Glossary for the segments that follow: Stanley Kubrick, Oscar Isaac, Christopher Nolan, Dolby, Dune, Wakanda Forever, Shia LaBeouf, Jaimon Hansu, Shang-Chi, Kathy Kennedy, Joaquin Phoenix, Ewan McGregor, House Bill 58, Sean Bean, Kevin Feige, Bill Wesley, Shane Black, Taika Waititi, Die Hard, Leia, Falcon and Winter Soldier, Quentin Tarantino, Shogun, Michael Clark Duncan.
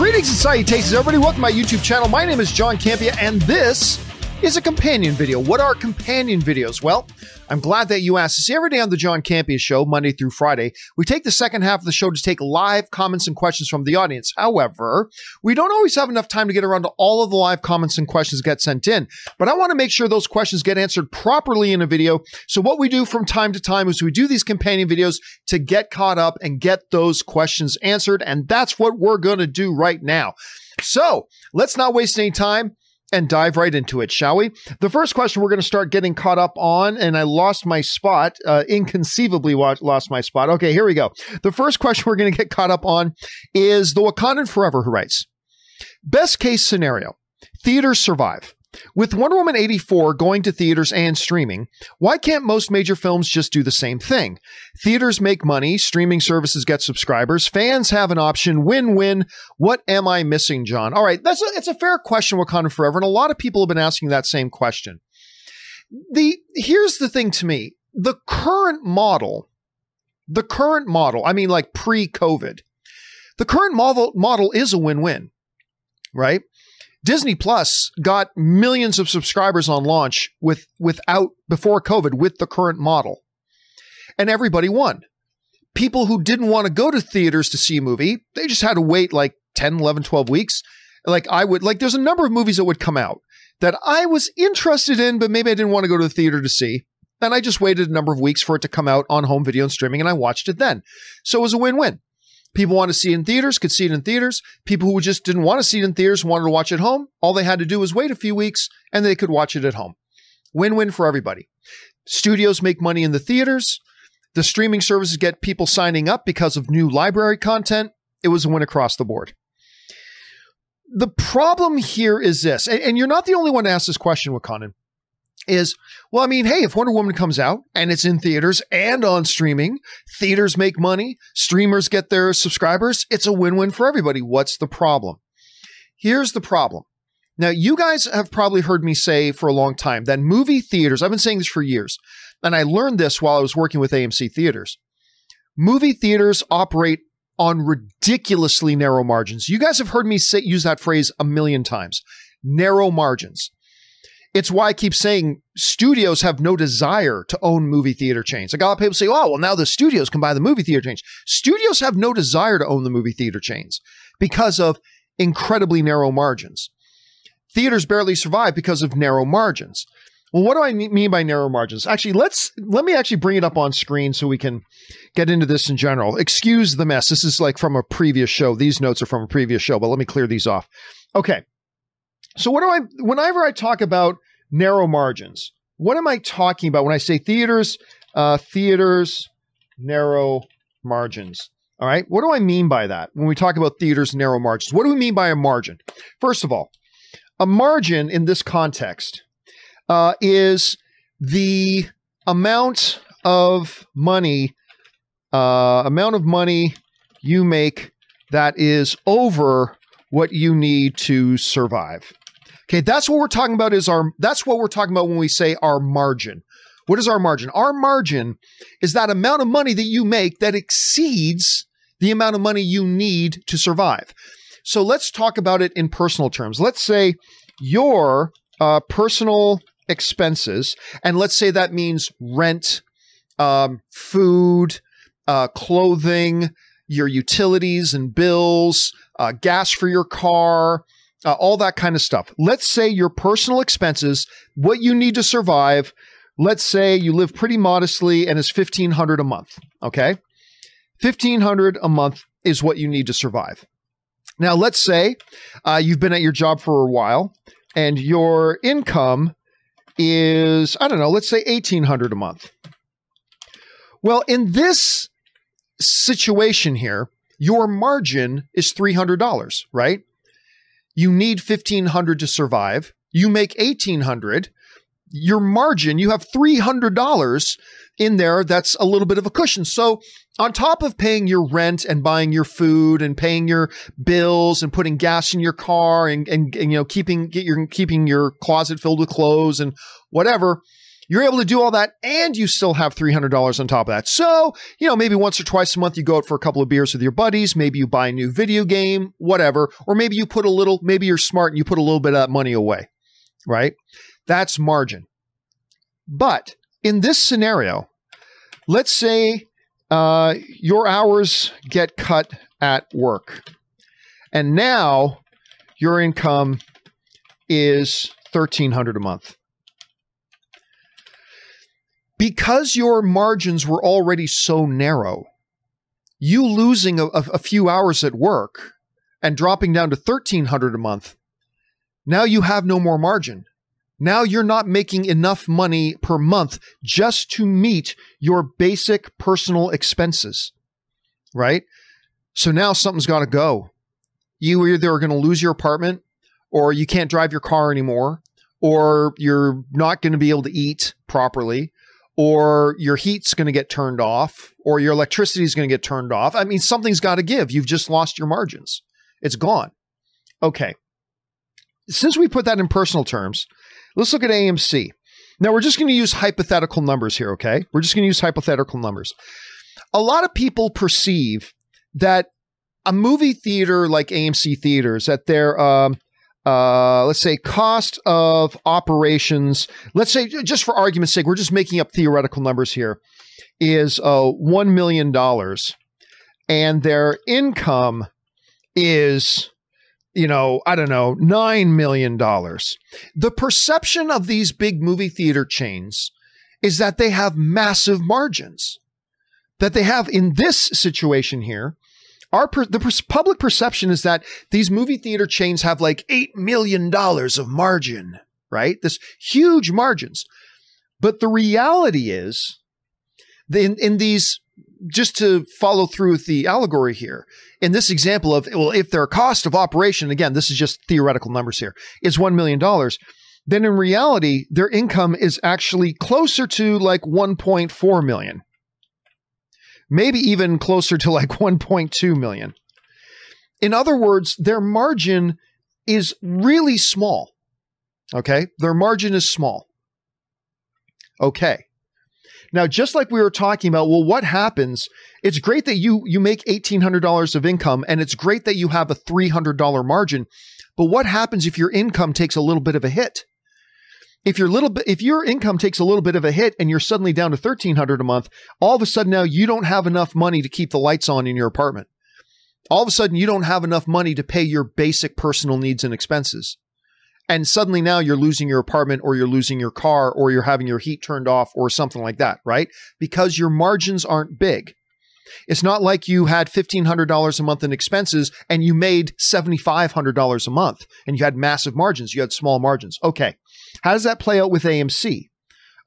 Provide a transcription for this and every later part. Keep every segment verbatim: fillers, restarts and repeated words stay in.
Greetings and salutations, everybody. Welcome to my YouTube channel. My name is John Campea, and this is a companion video. What are companion videos? Well, I'm glad that you asked. See, every day on the John Campea Show, Monday through Friday, we take the second half of the show to take live comments and questions from the audience. However, we don't always have enough time to get around to all of the live comments and questions that get sent in, but I want to make sure those questions get answered properly in a video. So what we do from time to time is we do these companion videos to get caught up and get those questions answered, and that's what we're going to do right now. So let's not waste any time and dive right into it, shall we? The first question we're going to start getting caught up on, and I lost my spot, uh, inconceivably lost my spot. Okay, here we go. The first question we're going to get caught up on is the Wakanda Forever, who writes, best case scenario, theaters survive. With Wonder Woman eighty-four going to theaters and streaming, why can't most major films just do the same thing? Theaters make money, streaming services get subscribers, fans have an option, win-win. What am I missing, John? All right, that's a, it's a fair question, Wakanda Forever, and a lot of people have been asking that same question. The here's the thing to me. The current model, the current model, I mean like pre-COVID, the current model, model is a win-win, right? Disney Plus got millions of subscribers on launch with without before COVID with the current model, and everybody won. People who didn't want to go to theaters to see a movie, they just had to wait like ten, eleven, twelve weeks. Like I would, like there's a number of movies that would come out that I was interested in, but maybe I didn't want to go to the theater to see. And I just waited a number of weeks for it to come out on home video and streaming, and I watched it then. So it was a win-win. People want to see it in theaters, could see it in theaters. People who just didn't want to see it in theaters, wanted to watch it at home. All they had to do was wait a few weeks and they could watch it at home. Win-win for everybody. Studios make money in the theaters. The streaming services get people signing up because of new library content. It was a win across the board. The problem here is this, and you're not the only one to ask this question, Wakandan, is, well, I mean, hey, if Wonder Woman comes out and it's in theaters and on streaming, theaters make money, streamers get their subscribers, it's a win-win for everybody. What's the problem? Here's the problem. Now, you guys have probably heard me say for a long time that movie theaters, I've been saying this for years, and I learned this while I was working with A M C theaters. Movie theaters operate on ridiculously narrow margins. You guys have heard me say, use that phrase a million times, narrow margins. It's why I keep saying studios have no desire to own movie theater chains. Like a lot of people say, oh, well, now the studios can buy the movie theater chains. Studios have no desire to own the movie theater chains because of incredibly narrow margins. Theaters barely survive because of narrow margins. Well, what do I mean by narrow margins? Actually, let's let me actually bring it up on screen so we can get into this in general. Excuse the mess. This is like from a previous show. These notes are from a previous show, but let me clear these off. Okay. So what do I, whenever I talk about narrow margins, what am I talking about when I say theaters, uh, theaters, narrow margins? All right. What do I mean by that? When we talk about theaters, narrow margins, what do we mean by a margin? First of all, a margin in this context uh, is the amount of money, uh, amount of money you make that is over what you need to survive. Okay, that's what we're talking about is our, that's what we're talking about when we say our margin. What is our margin? Our margin is that amount of money that you make that exceeds the amount of money you need to survive. So let's talk about it in personal terms. Let's say your uh, personal expenses, and let's say that means rent, um, food, uh, clothing, your utilities and bills, uh, gas for your car, uh, all that kind of stuff. Let's say your personal expenses, what you need to survive. Let's say you live pretty modestly and it's fifteen hundred dollars a month. Okay. fifteen hundred dollars a month is what you need to survive. Now let's say, uh, you've been at your job for a while and your income is, I don't know, let's say eighteen hundred dollars a month. Well, in this situation here, your margin is three hundred dollars, right? You need fifteen hundred dollars to survive. You make eighteen hundred dollars. Your margin, you have three hundred dollars in there. That's a little bit of a cushion. So on top of paying your rent and buying your food and paying your bills and putting gas in your car and, and, and you know, keeping, get your, keeping your closet filled with clothes and whatever, You're able to do all that and you still have three hundred dollars on top of that. So, you know, maybe once or twice a month you go out for a couple of beers with your buddies. Maybe you buy a new video game, whatever. Or maybe you put a little, maybe you're smart and you put a little bit of that money away, right? That's margin. But in this scenario, let's say uh, your hours get cut at work. And now your income is thirteen hundred dollars a month. Because your margins were already so narrow, you losing a, a few hours at work and dropping down to thirteen hundred dollars a month, now you have no more margin. Now you're not making enough money per month just to meet your basic personal expenses, right? So now something's got to go. You either are going to lose your apartment, or you can't drive your car anymore, or you're not going to be able to eat properly, or your heat's going to get turned off, or your electricity is going to get turned off. I mean, something's got to give. You've just lost your margins. It's gone. Okay. Since we put that in personal terms, let's look at A M C. Now, we're just going to use hypothetical numbers here, okay? We're just going to use hypothetical numbers. A lot of people perceive that a movie theater like A M C theaters, at their, um, uh, let's say, cost of operations, let's say, just for argument's sake, we're just making up theoretical numbers here, is uh, one million dollars. And their income is, you know, I don't know, nine million dollars. The perception of these big movie theater chains is that they have massive margins, that they have in this situation here. Our per- the per- public perception is that these movie theater chains have like eight million dollars of margin, right? This huge margins. But the reality is, in, in these, just to follow through with the allegory here, in this example of, well, if their cost of operation, again, this is just theoretical numbers here, is one million dollars, then in reality, their income is actually closer to like one point four million dollars. Maybe even closer to like one point two million. In other words, their margin is really small. Okay. Their margin is small. Okay. Now, just like we were talking about, well, what happens? It's great that you, you make eighteen hundred dollars of income, and it's great that you have a three hundred dollars margin. But what happens if your income takes a little bit of a hit? If your little bit, if your income takes a little bit of a hit and you're suddenly down to thirteen hundred dollars a month, all of a sudden now you don't have enough money to keep the lights on in your apartment. All of a sudden you don't have enough money to pay your basic personal needs and expenses. And suddenly now you're losing your apartment, or you're losing your car, or you're having your heat turned off, or something like that, right? Because your margins aren't big. It's not like you had fifteen hundred dollars a month in expenses and you made seventy-five hundred dollars a month and you had massive margins. You had small margins. Okay. How does that play out with A M C?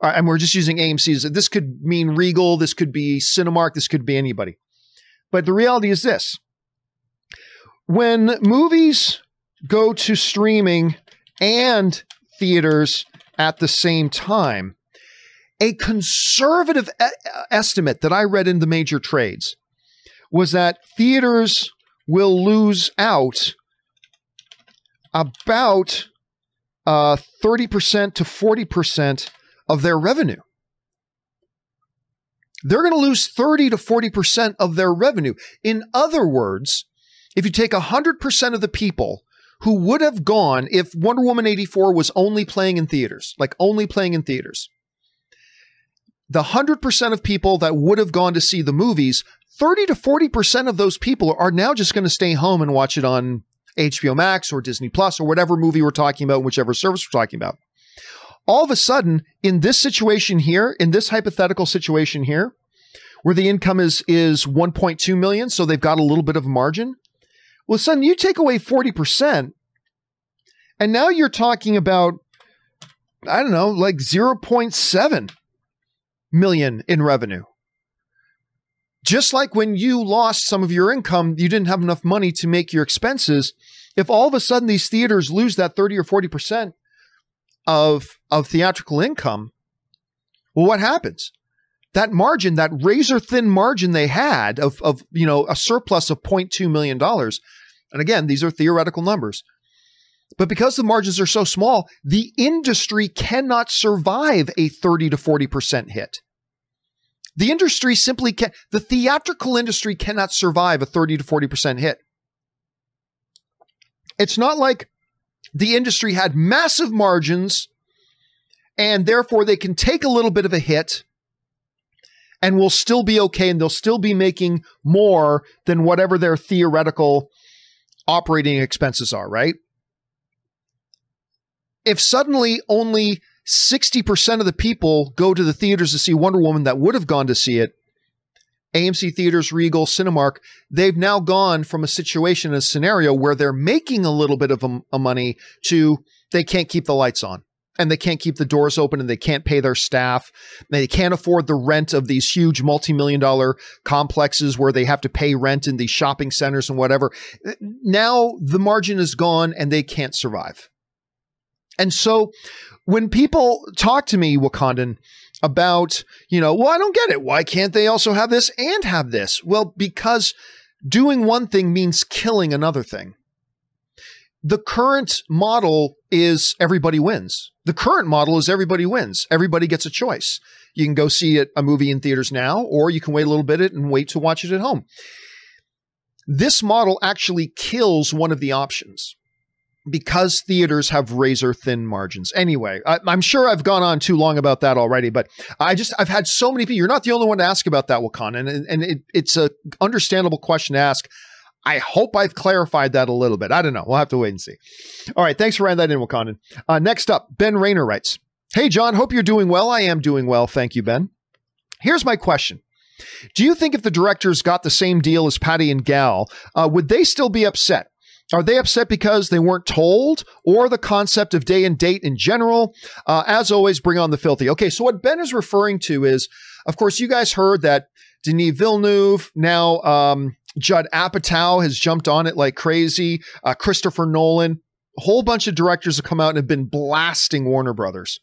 Uh, and we're just using A M Cs. This could mean Regal. This could be Cinemark. This could be anybody. But the reality is this. When movies go to streaming and theaters at the same time, a conservative e- estimate that I read in the major trades was that theaters will lose out about uh, thirty percent to forty percent of their revenue. They're going to lose thirty to forty percent of their revenue. In other words, if you take one hundred percent of the people who would have gone if Wonder Woman eighty-four was only playing in theaters, like only playing in theaters, the one hundred percent of people that would have gone to see the movies, thirty to forty percent of those people are now just going to stay home and watch it on H B O Max or Disney Plus or whatever movie we're talking about, whichever service we're talking about. All of a sudden, in this situation here, in this hypothetical situation here, where the income is, is one point two million dollars, so they've got a little bit of margin. Well, suddenly you take away forty percent, and now you're talking about, I don't know, like zero point seven million in revenue. Just like when you lost some of your income, you didn't have enough money to make your expenses. If all of a sudden these theaters lose that thirty or forty percent of, of theatrical income, well, what happens? That margin, that razor thin margin they had of, of, you know, a surplus of zero point two million dollars. And again, these are theoretical numbers. But because the margins are so small, the industry cannot survive a thirty to forty percent hit. The industry simply can't. The theatrical industry cannot survive a thirty to forty percent hit. It's not like the industry had massive margins and therefore they can take a little bit of a hit and will still be okay, and they'll still be making more than whatever their theoretical operating expenses are, right? If suddenly only sixty percent of the people go to the theaters to see Wonder Woman that would have gone to see it, A M C Theaters, Regal, Cinemark, they've now gone from a situation, a scenario where they're making a little bit of a, a money to they can't keep the lights on and they can't keep the doors open and they can't pay their staff. They can't afford the rent of these huge multi-million dollar complexes where they have to pay rent in these shopping centers and whatever. Now the margin is gone and they can't survive. And so when people talk to me, Wakandan, about, you know, well, I don't get it. Why can't they also have this and have this? Well, because doing one thing means killing another thing. The current model is everybody wins. The current model is everybody wins. Everybody gets a choice. You can go see it, a movie in theaters now, or you can wait a little bit and wait to watch it at home. This model actually kills one of the options, because theaters have razor thin margins. Anyway, I, I'm sure I've gone on too long about that already, but I just, I've had so many people, you're not the only one to ask about that, Wakanda, and, and it, it's a understandable question to ask. I hope I've clarified that a little bit. I don't know. We'll have to wait and see. All right. Thanks for writing that in, Wakanda. Uh, next up, Ben Rayner writes, "Hey, John, hope you're doing well." I am doing well. Thank you, Ben. Here's my question. Do you think if the directors got the same deal as Patty and Gal, uh, would they still be upset? Are they upset because they weren't told, or the concept of day and date in general? Uh, as always, bring on the filthy. Okay, so what Ben is referring to is, of course, you guys heard that Denis Villeneuve, now um, Judd Apatow has jumped on it like crazy. Uh, Christopher Nolan, a whole bunch of directors have come out and have been blasting Warner Brothers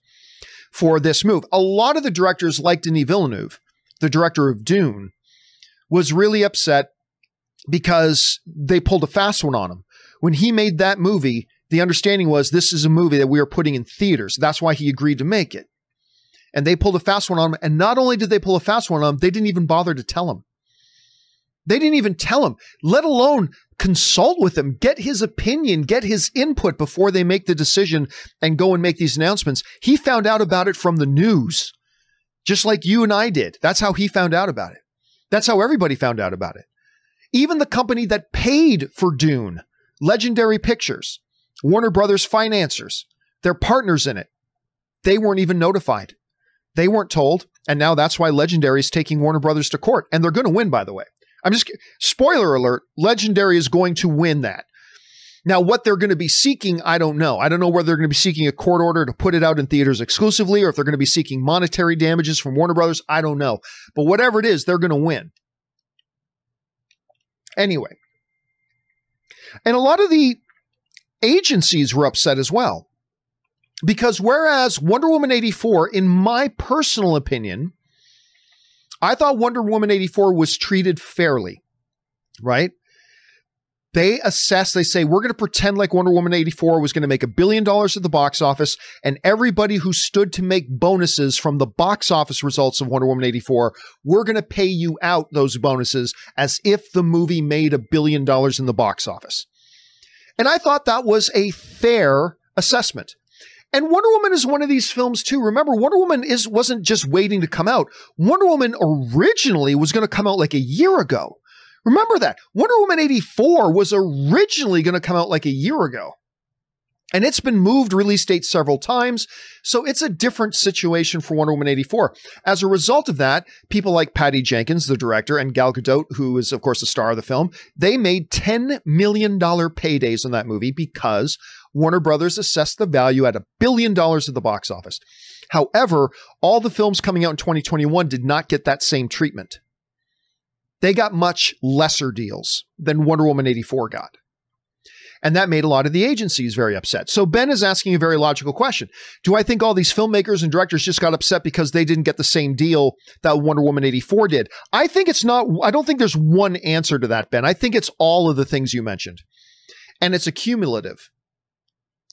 for this move. A lot of the directors, like Denis Villeneuve, the director of Dune, was really upset because they pulled a fast one on him. When he made that movie, the understanding was this is a movie that we are putting in theaters. That's why he agreed to make it. And they pulled a fast one on him. And not only did they pull a fast one on him, they didn't even bother to tell him. They didn't even tell him, let alone consult with him, get his opinion, get his input before they make the decision and go and make these announcements. He found out about it from the news, just like you and I did. That's how he found out about it. That's how everybody found out about it. Even the company that paid for Dune, Legendary Pictures, Warner Brothers financiers, their partners in it, they weren't even notified. They weren't told. And now that's why Legendary is taking Warner Brothers to court. And they're going to win, by the way. I'm just, spoiler alert, Legendary is going to win that. Now, what they're going to be seeking, I don't know. I don't know whether they're going to be seeking a court order to put it out in theaters exclusively, or if they're going to be seeking monetary damages from Warner Brothers. I don't know. But whatever it is, they're going to win. Anyway. And a lot of the agencies were upset as well, because whereas Wonder Woman eighty-four, in my personal opinion, I thought Wonder Woman eighty-four was treated fairly, right? They assess, they say, we're going to pretend like Wonder Woman eighty-four was going to make a billion dollars at the box office, and everybody who stood to make bonuses from the box office results of Wonder Woman eighty-four, we're going to pay you out those bonuses as if the movie made a billion dollars in the box office. And I thought that was a fair assessment. And Wonder Woman is one of these films too. Remember, Wonder Woman is, wasn't just waiting to come out. Wonder Woman originally was going to come out like a year ago. Remember that. Wonder Woman eighty-four was originally going to come out like a year ago, and it's been moved release date several times. So it's a different situation for Wonder Woman eighty-four. As a result of that, people like Patty Jenkins, the director, and Gal Gadot, who is, of course, the star of the film, they made ten million dollars paydays on that movie because Warner Brothers assessed the value at a billion dollars at the box office. However, all the films coming out in twenty twenty-one did not get that same treatment. They got much lesser deals than Wonder Woman eighty-four got. And that made a lot of the agencies very upset. So Ben is asking a very logical question. Do I think all these filmmakers and directors just got upset because they didn't get the same deal that Wonder Woman eighty-four did? I think it's not, I don't think there's one answer to that, Ben. I think it's all of the things you mentioned. And it's accumulative.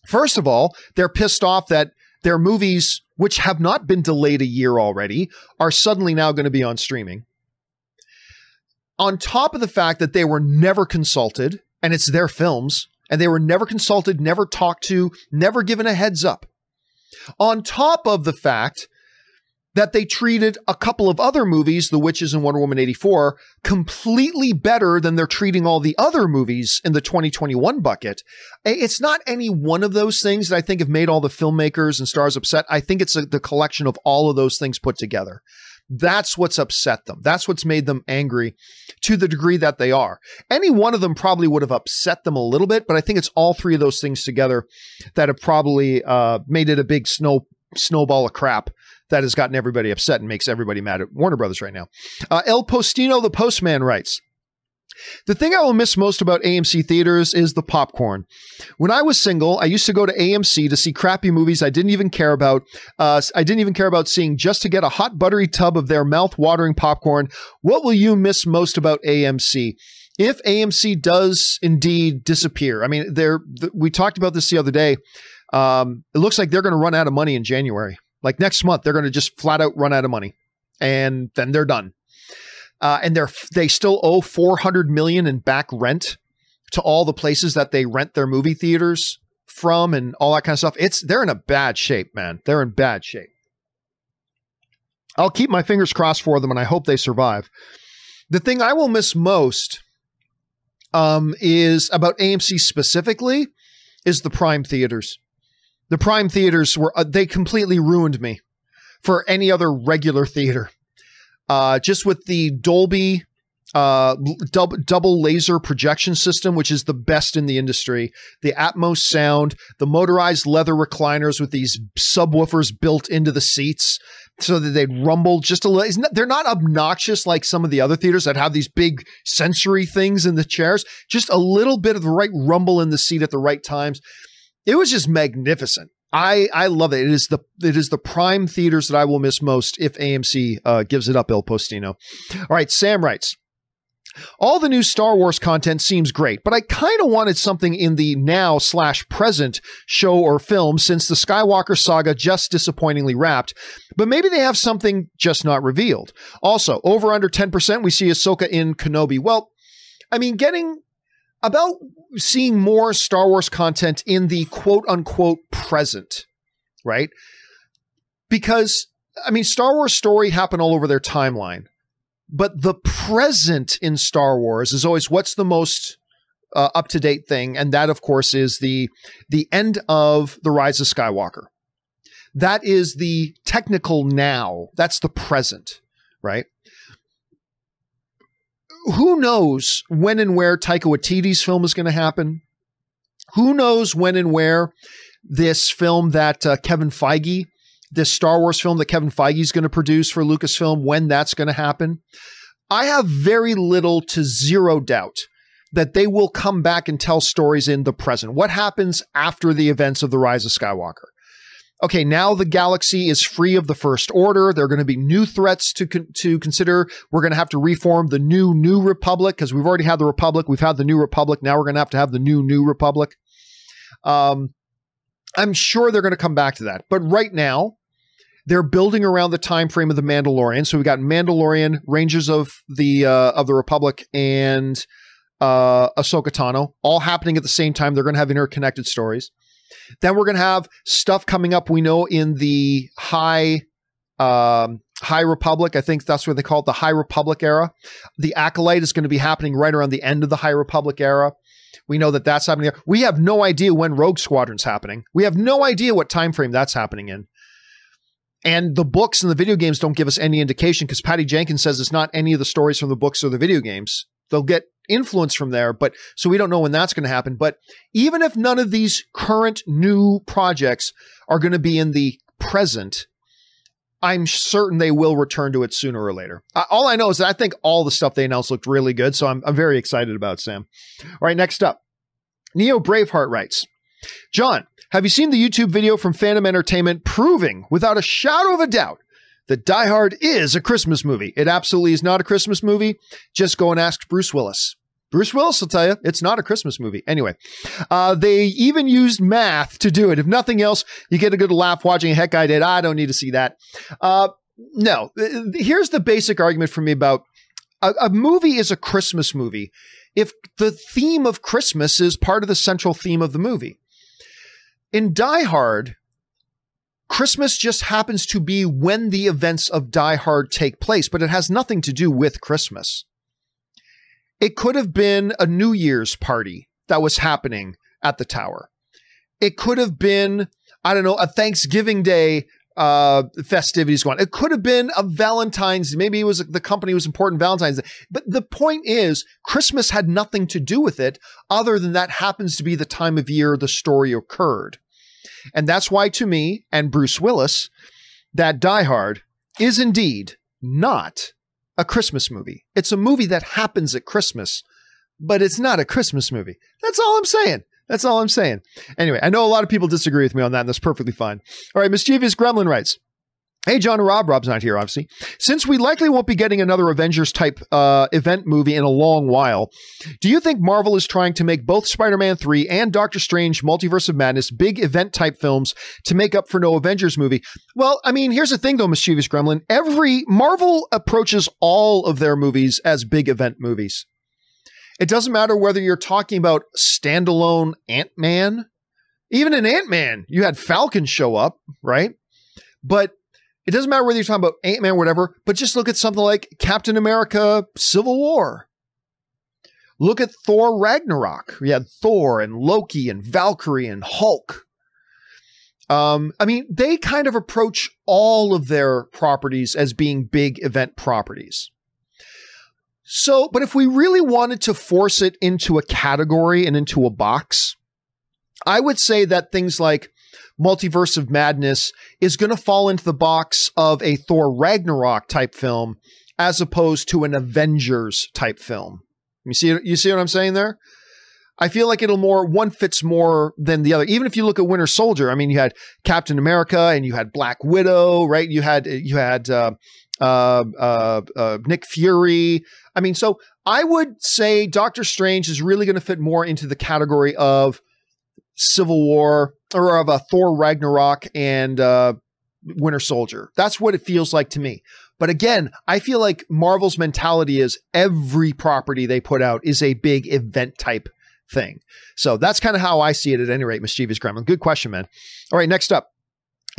First of all, they're pissed off that their movies, which have not been delayed a year already, are suddenly now going to be on streaming. On top of the fact that they were never consulted, and it's their films, and they were never consulted, never talked to, never given a heads up. On top of the fact that they treated a couple of other movies, The Witches and Wonder Woman eighty-four, completely better than they're treating all the other movies in the twenty twenty-one bucket. It's not any one of those things that I think have made all the filmmakers and stars upset. I think it's a, the collection of all of those things put together. That's what's upset them. That's what's made them angry to the degree that they are. Any one of them probably would have upset them a little bit, but I think it's all three of those things together that have probably uh, made it a big snow snowball of crap that has gotten everybody upset and makes everybody mad at Warner Brothers right now. Uh, El Postino, the postman, writes, the thing I will miss most about A M C theaters is the popcorn. When I was single, I used to go to A M C to see crappy movies I didn't even care about. Uh, I didn't even care about seeing just to get a hot buttery tub of their mouth-watering popcorn. What will you miss most about A M C? If A M C does indeed disappear, I mean, they're, th- we talked about this the other day. Um, it looks like they're going to run out of money in January. Like next month, they're going to just flat out run out of money, and then they're done. Uh, and they're they still owe four hundred million dollars in back rent to all the places that they rent their movie theaters from and all that kind of stuff. It's they're in a bad shape, man. They're in bad shape. I'll keep my fingers crossed for them, and I hope they survive. The thing I will miss most um, is about A M C specifically is the Prime Theaters. The Prime Theaters were, uh, they completely ruined me for any other regular theater. Uh, just with the Dolby uh, dub- double laser projection system, which is the best in the industry, the Atmos sound, the motorized leather recliners with these subwoofers built into the seats so that they'd rumble just a little. They're not obnoxious like some of the other theaters that have these big sensory things in the chairs. Just a little bit of the right rumble in the seat at the right times. It was just magnificent. I, I love it. It is the it is the Prime Theaters that I will miss most if A M C uh, gives it up, El Postino. All right, Sam writes, all the new Star Wars content seems great, but I kind of wanted something in the now slash present show or film since the Skywalker saga just disappointingly wrapped, but maybe they have something just not revealed. Also, over under ten percent, we see Ahsoka in Kenobi. Well, I mean, getting... about seeing more Star Wars content in the quote unquote present, right? Because, I mean, Star Wars story happened all over their timeline, but the present in Star Wars is always what's the most uh, up-to-date thing. And that, of course, is the the end of The Rise of Skywalker. That is the technical now. That's the present, right? Who knows when and where Taika Waititi's film is going to happen? Who knows when and where this film that uh, Kevin Feige, this Star Wars film that Kevin Feige is going to produce for Lucasfilm, when that's going to happen? I have very little to zero doubt that they will come back and tell stories in the present. What happens after the events of The Rise of Skywalker? Okay, now the galaxy is free of the First Order. There are going to be new threats to con- to consider. We're going to have to reform the new New Republic because we've already had the Republic. We've had the New Republic. Now we're going to have to have the new New Republic. Um, I'm sure they're going to come back to that. But right now, they're building around the time frame of the Mandalorian. So we've got Mandalorian, Rangers of the uh, of the Republic, and uh, Ahsoka Tano all happening at the same time. They're going to have interconnected stories. Then we're going to have stuff coming up. We know in the high, um, high Republic, I think that's what they call it, the High Republic era. The Acolyte is going to be happening right around the end of the High Republic era. We know that that's happening. We have no idea when Rogue Squadron's happening. We have no idea what time frame that's happening in. And the books and the video games don't give us any indication because Patty Jenkins says it's not any of the stories from the books or the video games. They'll get influence from there, but so we don't know when that's going to happen. But even if none of these current new projects are going to be in the present, I'm certain they will return to it sooner or later. Uh, all I know is that I think all the stuff they announced looked really good, so I'm, I'm very excited about it, Sam. All right, next up, Neo Braveheart writes, John, have you seen the YouTube video from Phantom Entertainment proving without a shadow of a doubt that Die Hard is a Christmas movie? It absolutely is not a Christmas movie. Just go and ask Bruce Willis. Bruce Willis will tell you it's not a Christmas movie. Anyway, uh, they even used math to do it. If nothing else, you get a good laugh watching. Heck, I did. I don't need to see that. Uh, no, here's the basic argument for me about a, a movie is a Christmas movie if the theme of Christmas is part of the central theme of the movie. In Die Hard, Christmas just happens to be when the events of Die Hard take place, but it has nothing to do with Christmas. It could have been a New Year's party that was happening at the tower. It could have been, I don't know, a Thanksgiving Day uh, festivities going on. It could have been a Valentine's. Maybe it was the company was important Valentine's Day. But the point is, Christmas had nothing to do with it other than that happens to be the time of year the story occurred. And that's why, to me and Bruce Willis, that Die Hard is indeed not a Christmas movie. It's a movie that happens at Christmas, but it's not a Christmas movie. That's all I'm saying. That's all I'm saying. Anyway, I know a lot of people disagree with me on that, and that's perfectly fine. All right, Mischievous Gremlin writes, hey, John and Rob. Rob's not here, obviously. Since we likely won't be getting another Avengers-type uh, event movie in a long while, do you think Marvel is trying to make both Spider-Man three and Doctor Strange Multiverse of Madness big event-type films to make up for no Avengers movie? Well, I mean, here's the thing, though, Mischievous Gremlin. Every Marvel approaches all of their movies as big event movies. It doesn't matter whether you're talking about standalone Ant-Man. Even in Ant-Man, you had Falcon show up, right? But it doesn't matter whether you're talking about Ant-Man or whatever, but just look at something like Captain America Civil War. Look at Thor Ragnarok. We had Thor and Loki and Valkyrie and Hulk. Um, I mean, they kind of approach all of their properties as being big event properties. So, but if we really wanted to force it into a category and into a box, I would say that things like Multiverse of Madness is going to fall into the box of a Thor Ragnarok type film as opposed to an Avengers type film. You see, you see what I'm saying there? I feel like it'll more, one fits more than the other. Even if you look at Winter Soldier, I mean, you had Captain America and you had Black Widow, right? You had, you had uh, uh, uh, uh, Nick Fury. I mean, so I would say Doctor Strange is really going to fit more into the category of Civil War, or of a Thor Ragnarok and uh, Winter Soldier. That's what it feels like to me. But again, I feel like Marvel's mentality is every property they put out is a big event type thing. So that's kind of how I see it at any rate, Mischievous Gremlin. Good question, man. All right, next up.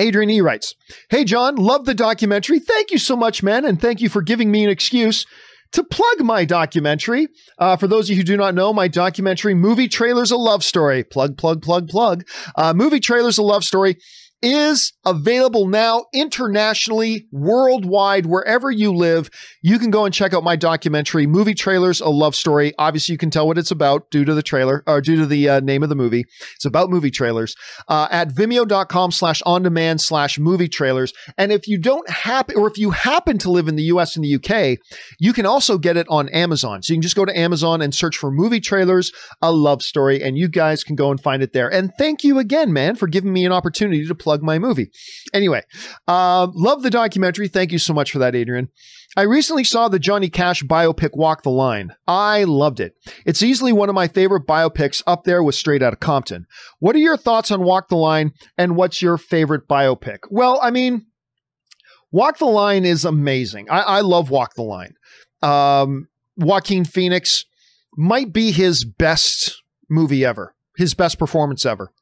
Adrian E. writes, hey, John, love the documentary. Thank you so much, man. And thank you for giving me an excuse to plug my documentary. Uh, for those of you who do not know, my documentary, Movie Trailers, A Love Story, plug, plug, plug, plug, uh, Movie Trailers, A Love Story is available now internationally, worldwide, wherever you live. You can go and check out my documentary, Movie Trailers, A Love Story. Obviously, you can tell what it's about due to the trailer or due to the uh, name of the movie. It's about movie trailers uh, at vimeo.com slash on demand slash movie trailers. And if you don't happen or if you happen to live in the U S and the U K, you can also get it on Amazon. So you can just go to Amazon and search for Movie Trailers, A Love Story, and you guys can go and find it there. And thank you again, man, for giving me an opportunity to play plug my movie. Anyway, uh, love the documentary. Thank you so much for that, Adrian. I recently saw the Johnny Cash biopic Walk the Line. I loved it. It's easily one of my favorite biopics, up there with Straight Outta Compton. What are your thoughts on Walk the Line, and what's your favorite biopic? Well, I mean, Walk the Line is amazing. I, I love Walk the Line. Um, Joaquin Phoenix might be his best movie ever, his best performance ever.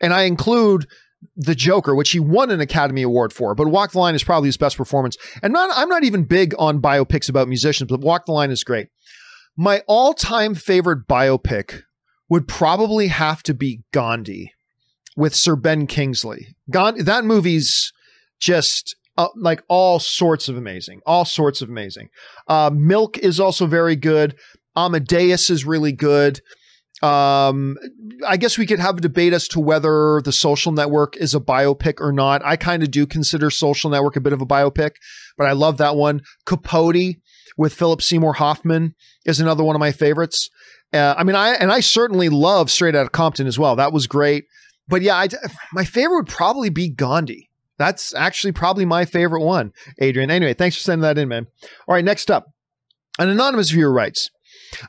And I include The Joker, which he won an Academy Award for, but Walk the Line is probably his best performance. And not, I'm not even big on biopics about musicians, but Walk the Line is great. My all-time favorite biopic would probably have to be Gandhi with Sir Ben Kingsley. Gandhi, that movie's just uh, like all sorts of amazing, all sorts of amazing. Uh, Milk is also very good. Amadeus is really good. Um, I guess we could have a debate as to whether The Social Network is a biopic or not. I kind of do consider Social Network a bit of a biopic, but I love that one. Capote with Philip Seymour Hoffman is another one of my favorites. Uh, I mean, I, and I certainly love Straight Outta Compton as well. That was great. But yeah, I, my favorite would probably be Gandhi. That's actually probably my favorite one, Adrian. Anyway, thanks for sending that in, man. All right, next up, an anonymous viewer writes,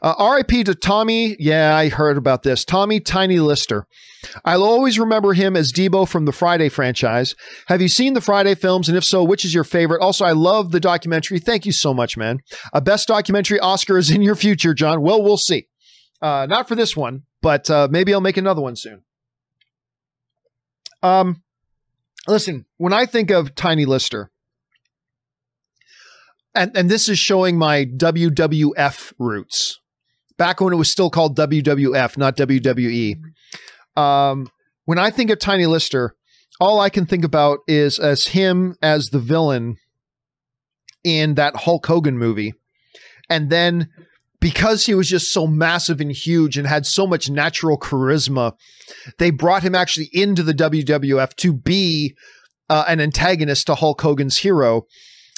Uh, R I P to Tommy. Yeah, I heard about this. Tommy Tiny Lister. I'll always remember him as Debo from the Friday franchise. Have you seen the Friday films? And if so, which is your favorite? Also, I love the documentary. Thank you so much, man. A best documentary Oscar is in your future, John. Well, we'll see. Uh, not for this one, but uh, maybe I'll make another one soon. Um, listen, when I think of Tiny Lister, and, and this is showing my W W F roots, back when it was still called W W F, not W W E. Um, when I think of Tiny Lister, all I can think about is as him as the villain in that Hulk Hogan movie. And then because he was just so massive and huge and had so much natural charisma, they brought him actually into the W W F to be uh, an antagonist to Hulk Hogan's hero.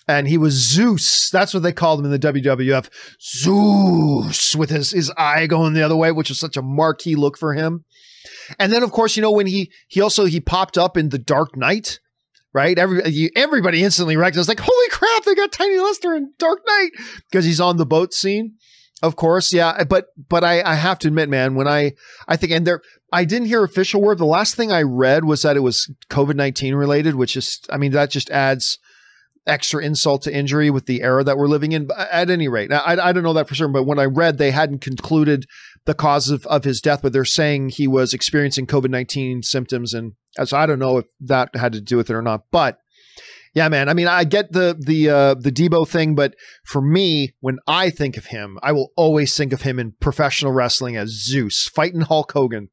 And he was Zeus. That's what they called him in the W W F. Zeus, with his, his eye going the other way, which was such a marquee look for him. And then, of course, you know, when he he also he popped up in The Dark Knight, right? Every, everybody instantly recognized, like, holy crap, they got Tiny Lister in Dark Knight, because he's on the boat scene, of course. Yeah, but but I, I have to admit, man, when I I think and there I didn't hear official word. The last thing I read was that it was COVID nineteen related, which is, I mean, that just adds extra insult to injury with the era that we're living in. But at any rate, I, I don't know that for certain, but when I read, they hadn't concluded the cause of, of his death, but they're saying he was experiencing COVID nineteen symptoms. And so I don't know if that had to do with it or not, but yeah, man, I mean, I get the, the, uh, the Debo thing, but for me, when I think of him, I will always think of him in professional wrestling as Zeus fighting Hulk Hogan.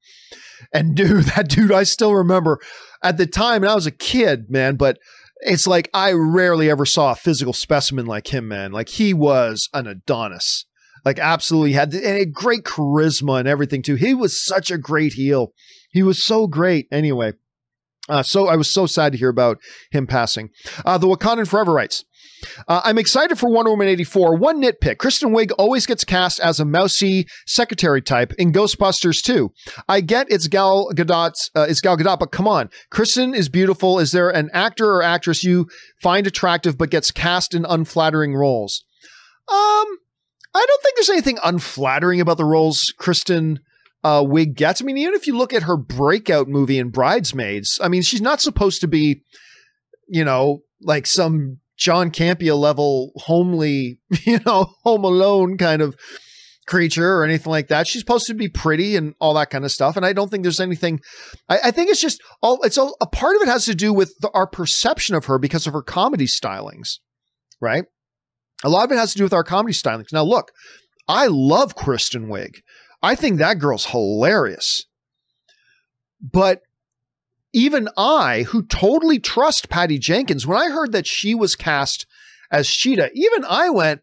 And dude, that dude, I still remember at the time, and I was a kid, man, but it's like, I rarely ever saw a physical specimen like him, man. Like, he was an Adonis, like absolutely had and a great charisma and everything too. He was such a great heel. He was so great. Anyway. Uh, so I was so sad to hear about him passing. Uh, the Wakandan Forever writes, uh, I'm excited for Wonder Woman eighty-four. One nitpick. Kristen Wiig always gets cast as a mousy secretary type in Ghostbusters too. I get it's Gal Gadot, uh, it's Gal Gadot, but come on. Kristen is beautiful. Is there an actor or actress you find attractive but gets cast in unflattering roles? Um, I don't think there's anything unflattering about the roles Kristen Uh, Wiig gets. I mean, even if you look at her breakout movie in Bridesmaids, I mean, she's not supposed to be, you know, like some John Campea level, homely, you know, Home Alone kind of creature or anything like that. She's supposed to be pretty and all that kind of stuff. And I don't think there's anything, I, I think it's just all, it's all, a part of it has to do with the, our perception of her because of her comedy stylings, right? A lot of it has to do with our comedy stylings. Now, look, I love Kristen Wiig. I think that girl's hilarious. But even I, who totally trust Patty Jenkins, when I heard that she was cast as Cheetah, even I went,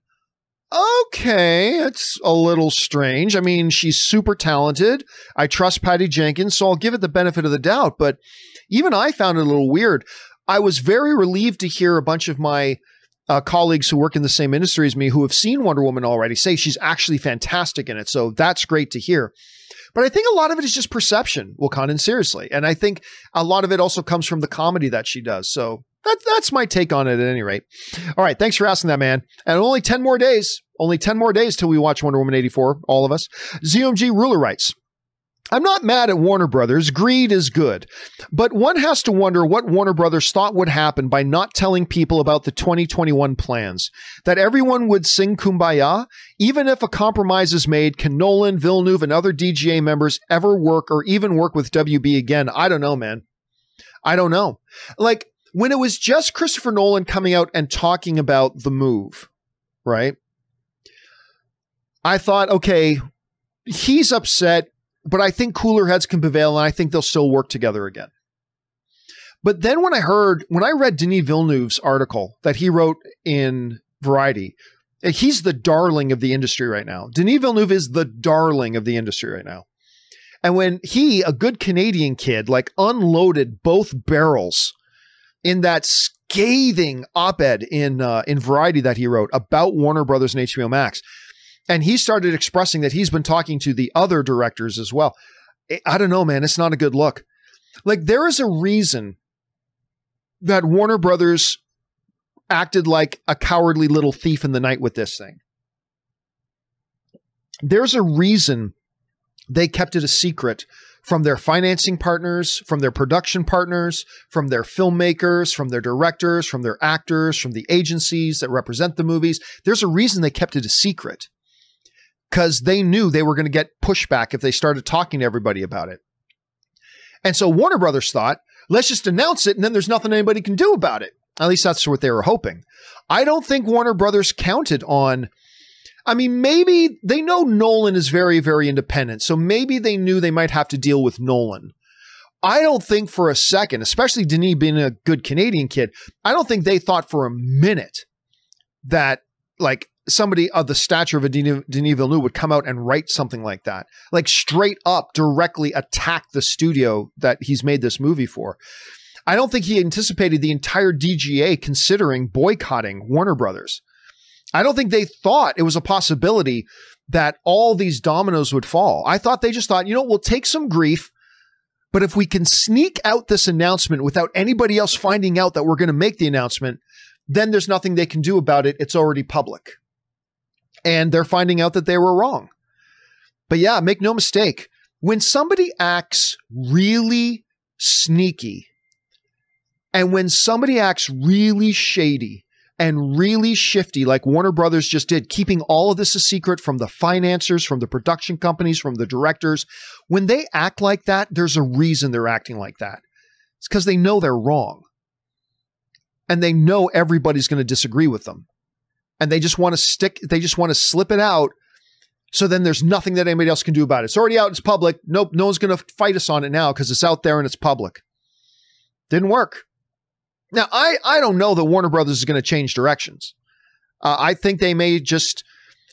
okay, it's a little strange. I mean, she's super talented. I trust Patty Jenkins, so I'll give it the benefit of the doubt. But even I found it a little weird. I was very relieved to hear a bunch of my Uh, colleagues who work in the same industry as me who have seen Wonder Woman already say she's actually fantastic in it. So that's great to hear. But I think a lot of it is just perception, Wakandan, seriously. And I think a lot of it also comes from the comedy that she does. So that, that's my take on it at any rate. All right. Thanks for asking that, man. And only ten more days, only ten more days till we watch Wonder Woman eighty-four, all of us. Z M G Ruler writes, I'm not mad at Warner Brothers. Greed is good. But one has to wonder what Warner Brothers thought would happen by not telling people about the twenty twenty-one plans. That everyone would sing Kumbaya, even if a compromise is made. Can Nolan, Villeneuve, and other D G A members ever work or even work with W B again? I don't know, man. I don't know. Like, when it was just Christopher Nolan coming out and talking about The Move, right? I thought, okay, he's upset, but I think cooler heads can prevail, and I think they'll still work together again. But then when I heard, when I read Denis Villeneuve's article that he wrote in Variety, he's the darling of the industry right now. Denis Villeneuve is the darling of the industry right now. And when he, a good Canadian kid, like unloaded both barrels in that scathing op-ed in, uh, in Variety that he wrote about Warner Brothers and H B O Max, and he started expressing that he's been talking to the other directors as well. I don't know, man. It's not a good look. Like, there is a reason that Warner Brothers acted like a cowardly little thief in the night with this thing. there's a reason they kept it a secret from their financing partners, from their production partners, from their filmmakers, from their directors, from their actors, from the agencies that represent the movies. There's a reason they kept it a secret, because they knew they were going to get pushback if they started talking to everybody about it. And so Warner Brothers thought, let's just announce it, and then there's nothing anybody can do about it. At least that's what they were hoping. I don't think Warner Brothers counted on, I mean, maybe they know Nolan is very, very independent, so maybe they knew they might have to deal with Nolan. I don't think for a second, especially Denis being a good Canadian kid, I don't think they thought for a minute that, like, somebody of the stature of a Denis Villeneuve would come out and write something like that, like straight up directly attack the studio that he's made this movie for. I don't think he anticipated the entire D G A considering boycotting Warner Brothers. I don't think they thought it was a possibility that all these dominoes would fall. I thought they just thought, you know, we'll take some grief, but if we can sneak out this announcement without anybody else finding out that we're going to make the announcement, then there's nothing they can do about it. It's already public. And they're finding out that they were wrong. But yeah, make no mistake, when somebody acts really sneaky and when somebody acts really shady and really shifty, like Warner Brothers just did, keeping all of this a secret from the financiers, from the production companies, from the directors, when they act like that, there's a reason they're acting like that. It's because they know they're wrong. And they know everybody's going to disagree with them. And they just want to stick, they just want to slip it out. So then there's nothing that anybody else can do about it. It's already out, it's public. Nope, no one's going to fight us on it now because it's out there and it's public. Didn't work. Now, I, I don't know that Warner Brothers is going to change directions. Uh, I think they may just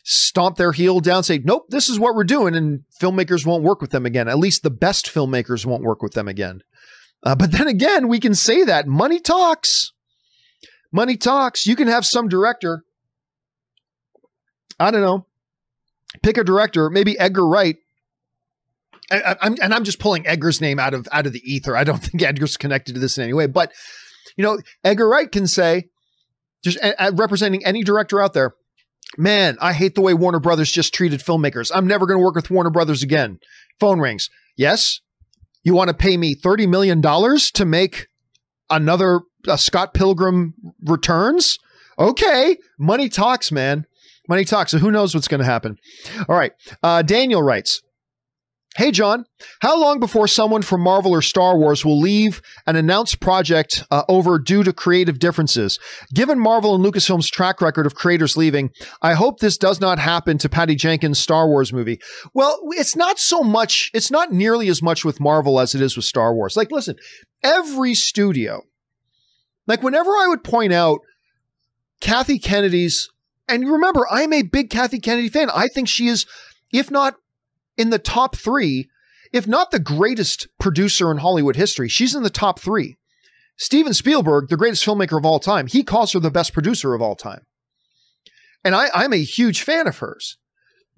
stomp their heel down, say, nope, this is what we're doing. And filmmakers won't work with them again. At least the best filmmakers won't work with them again. Uh, but then again, we can say that money talks. Money talks. You can have some director, I don't know, pick a director, maybe Edgar Wright. I, I, I'm, and I'm just pulling Edgar's name out of out of the ether. I don't think Edgar's connected to this in any way. But, you know, Edgar Wright can say, just uh, representing any director out there, man, I hate the way Warner Brothers just treated filmmakers. I'm never going to work with Warner Brothers again. Phone rings. Yes, you want to pay me thirty million dollars to make another uh, Scott Pilgrim Returns? Okay, money talks, man. Money talks, so who knows what's going to happen. All right. Uh, Daniel writes, hey, John, how long before someone from Marvel or Star Wars will leave an announced project uh, over due to creative differences? Given Marvel and Lucasfilm's track record of creators leaving, I hope this does not happen to Patty Jenkins' Star Wars movie. Well, it's not so much, it's not nearly as much with Marvel as it is with Star Wars. Like, listen, every studio, like whenever I would point out Kathy Kennedy's, and remember, I'm a big Kathy Kennedy fan. I think she is, if not in the top three, if not the greatest producer in Hollywood history, she's in the top three. Steven Spielberg, the greatest filmmaker of all time, he calls her the best producer of all time. And I, I'm a huge fan of hers.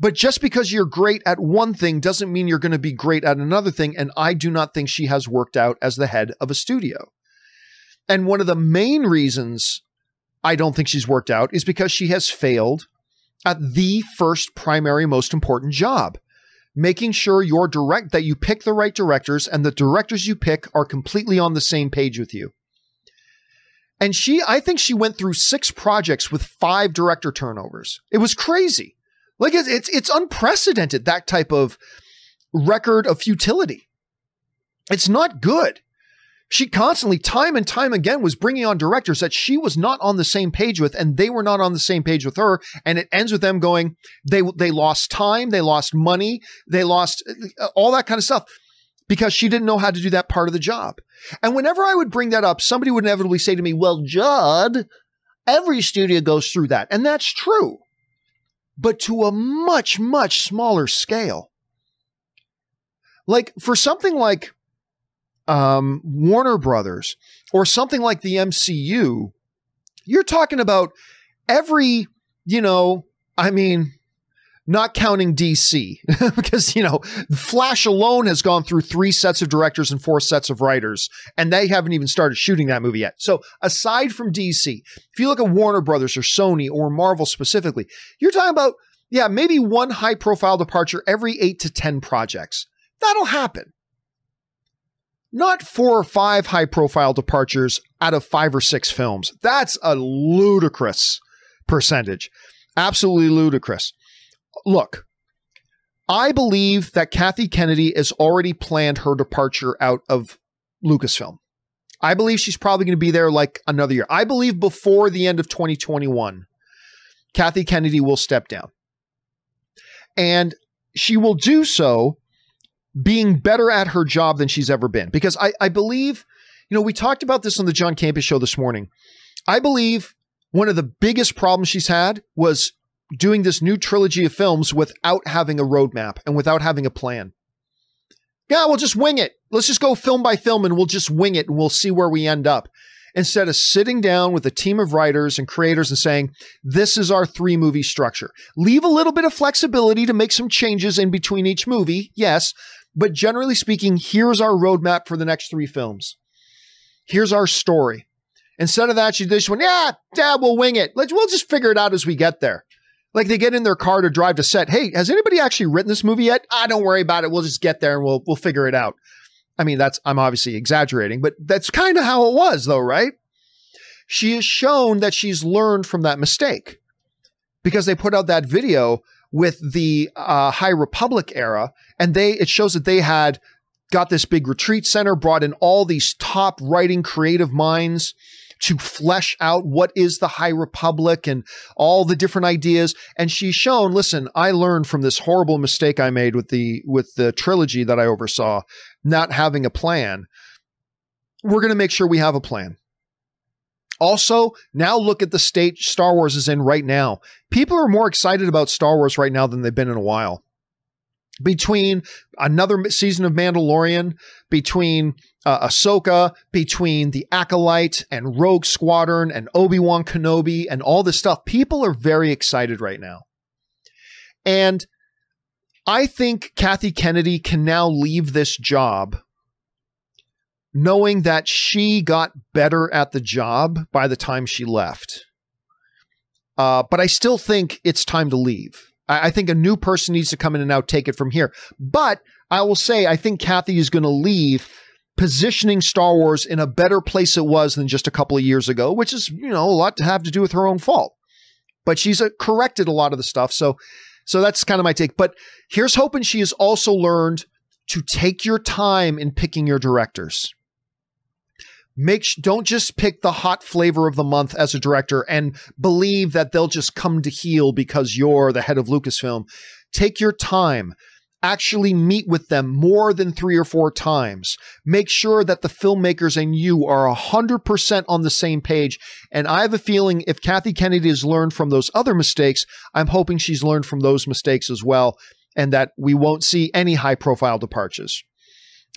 But just because you're great at one thing doesn't mean you're going to be great at another thing. And I do not think she has worked out as the head of a studio. And one of the main reasons I don't think she's worked out is because she has failed at the first primary, most important job, making sure you're direct, that you pick the right directors and the directors you pick are completely on the same page with you. And she, I think she went through six projects with five director turnovers. It was crazy. Like it's, it's, it's unprecedented, that type of record of futility. It's not good. She constantly, time and time again, was bringing on directors that she was not on the same page with, and they were not on the same page with her. And it ends with them going, they they lost time, they lost money, they lost all that kind of stuff because she didn't know how to do that part of the job. And whenever I would bring that up, somebody would inevitably say to me, well, Judd, every studio goes through that. And that's true, but to a much, much smaller scale. Like for something like Um, Warner Brothers or something like the M C U, you're talking about every, you know, I mean, not counting D C because, you know, Flash alone has gone through three sets of directors and four sets of writers, and they haven't even started shooting that movie yet. So aside from D C, if you look at Warner Brothers or Sony or Marvel specifically, you're talking about yeah, maybe one high-profile departure every eight to ten projects. That'll happen. Not four or five high-profile departures out of five or six films. That's a ludicrous percentage. Absolutely ludicrous. Look, I believe that Kathy Kennedy has already planned her departure out of Lucasfilm. I believe she's probably going to be there like another year. I believe before the end of twenty twenty-one, Kathy Kennedy will step down. And she will do so being better at her job than she's ever been. Because I, I believe, you know, we talked about this on the John Campea show this morning. I believe one of the biggest problems she's had was doing this new trilogy of films without having a roadmap and without having a plan. Yeah, we'll just wing it. Let's just go film by film and we'll just wing it and we'll see where we end up. Instead of sitting down with a team of writers and creators and saying, this is our three movie structure. Leave a little bit of flexibility to make some changes in between each movie. Yes. But generally speaking, here's our roadmap for the next three films. Here's our story. Instead of that, she just went, yeah, yeah, we'll wing it. Let's, we'll just figure it out as we get there. Like they get in their car to drive to set. Hey, has anybody actually written this movie yet? Ah, don't worry about it. We'll just get there and we'll, we'll figure it out. I mean, that's, I'm obviously exaggerating, but that's kind of how it was though, right? She has shown that she's learned from that mistake because they put out that video with the uh, High Republic era, and they it shows that they had got this big retreat center, brought in all these top writing creative minds to flesh out what is the High Republic and all the different ideas. And she's shown, listen, I learned from this horrible mistake I made with the with the trilogy that I oversaw, not having a plan. We're going to make sure we have a plan. Also, now look at the state Star Wars is in right now. People are more excited about Star Wars right now than they've been in a while. Between another season of Mandalorian, between uh, Ahsoka, between The Acolyte and Rogue Squadron and Obi-Wan Kenobi and all this stuff, people are very excited right now. And I think Kathy Kennedy can now leave this job knowing that she got better at the job by the time she left. Uh, but I still think it's time to leave. I, I think a new person needs to come in and now take it from here. But I will say, I think Kathy is going to leave positioning Star Wars in a better place it was than just a couple of years ago, which is, you know, a lot to have to do with her own fault. But she's uh, corrected a lot of the stuff. So, so that's kind of my take. But here's hoping she has also learned to take your time in picking your directors. Make don't just pick the hot flavor of the month as a director and believe that they'll just come to heel because you're the head of Lucasfilm. Take your time. Actually meet with them more than three or four times. Make sure that the filmmakers and you are one hundred percent on the same page. And I have a feeling if Kathy Kennedy has learned from those other mistakes, I'm hoping she's learned from those mistakes as well and that we won't see any high-profile departures.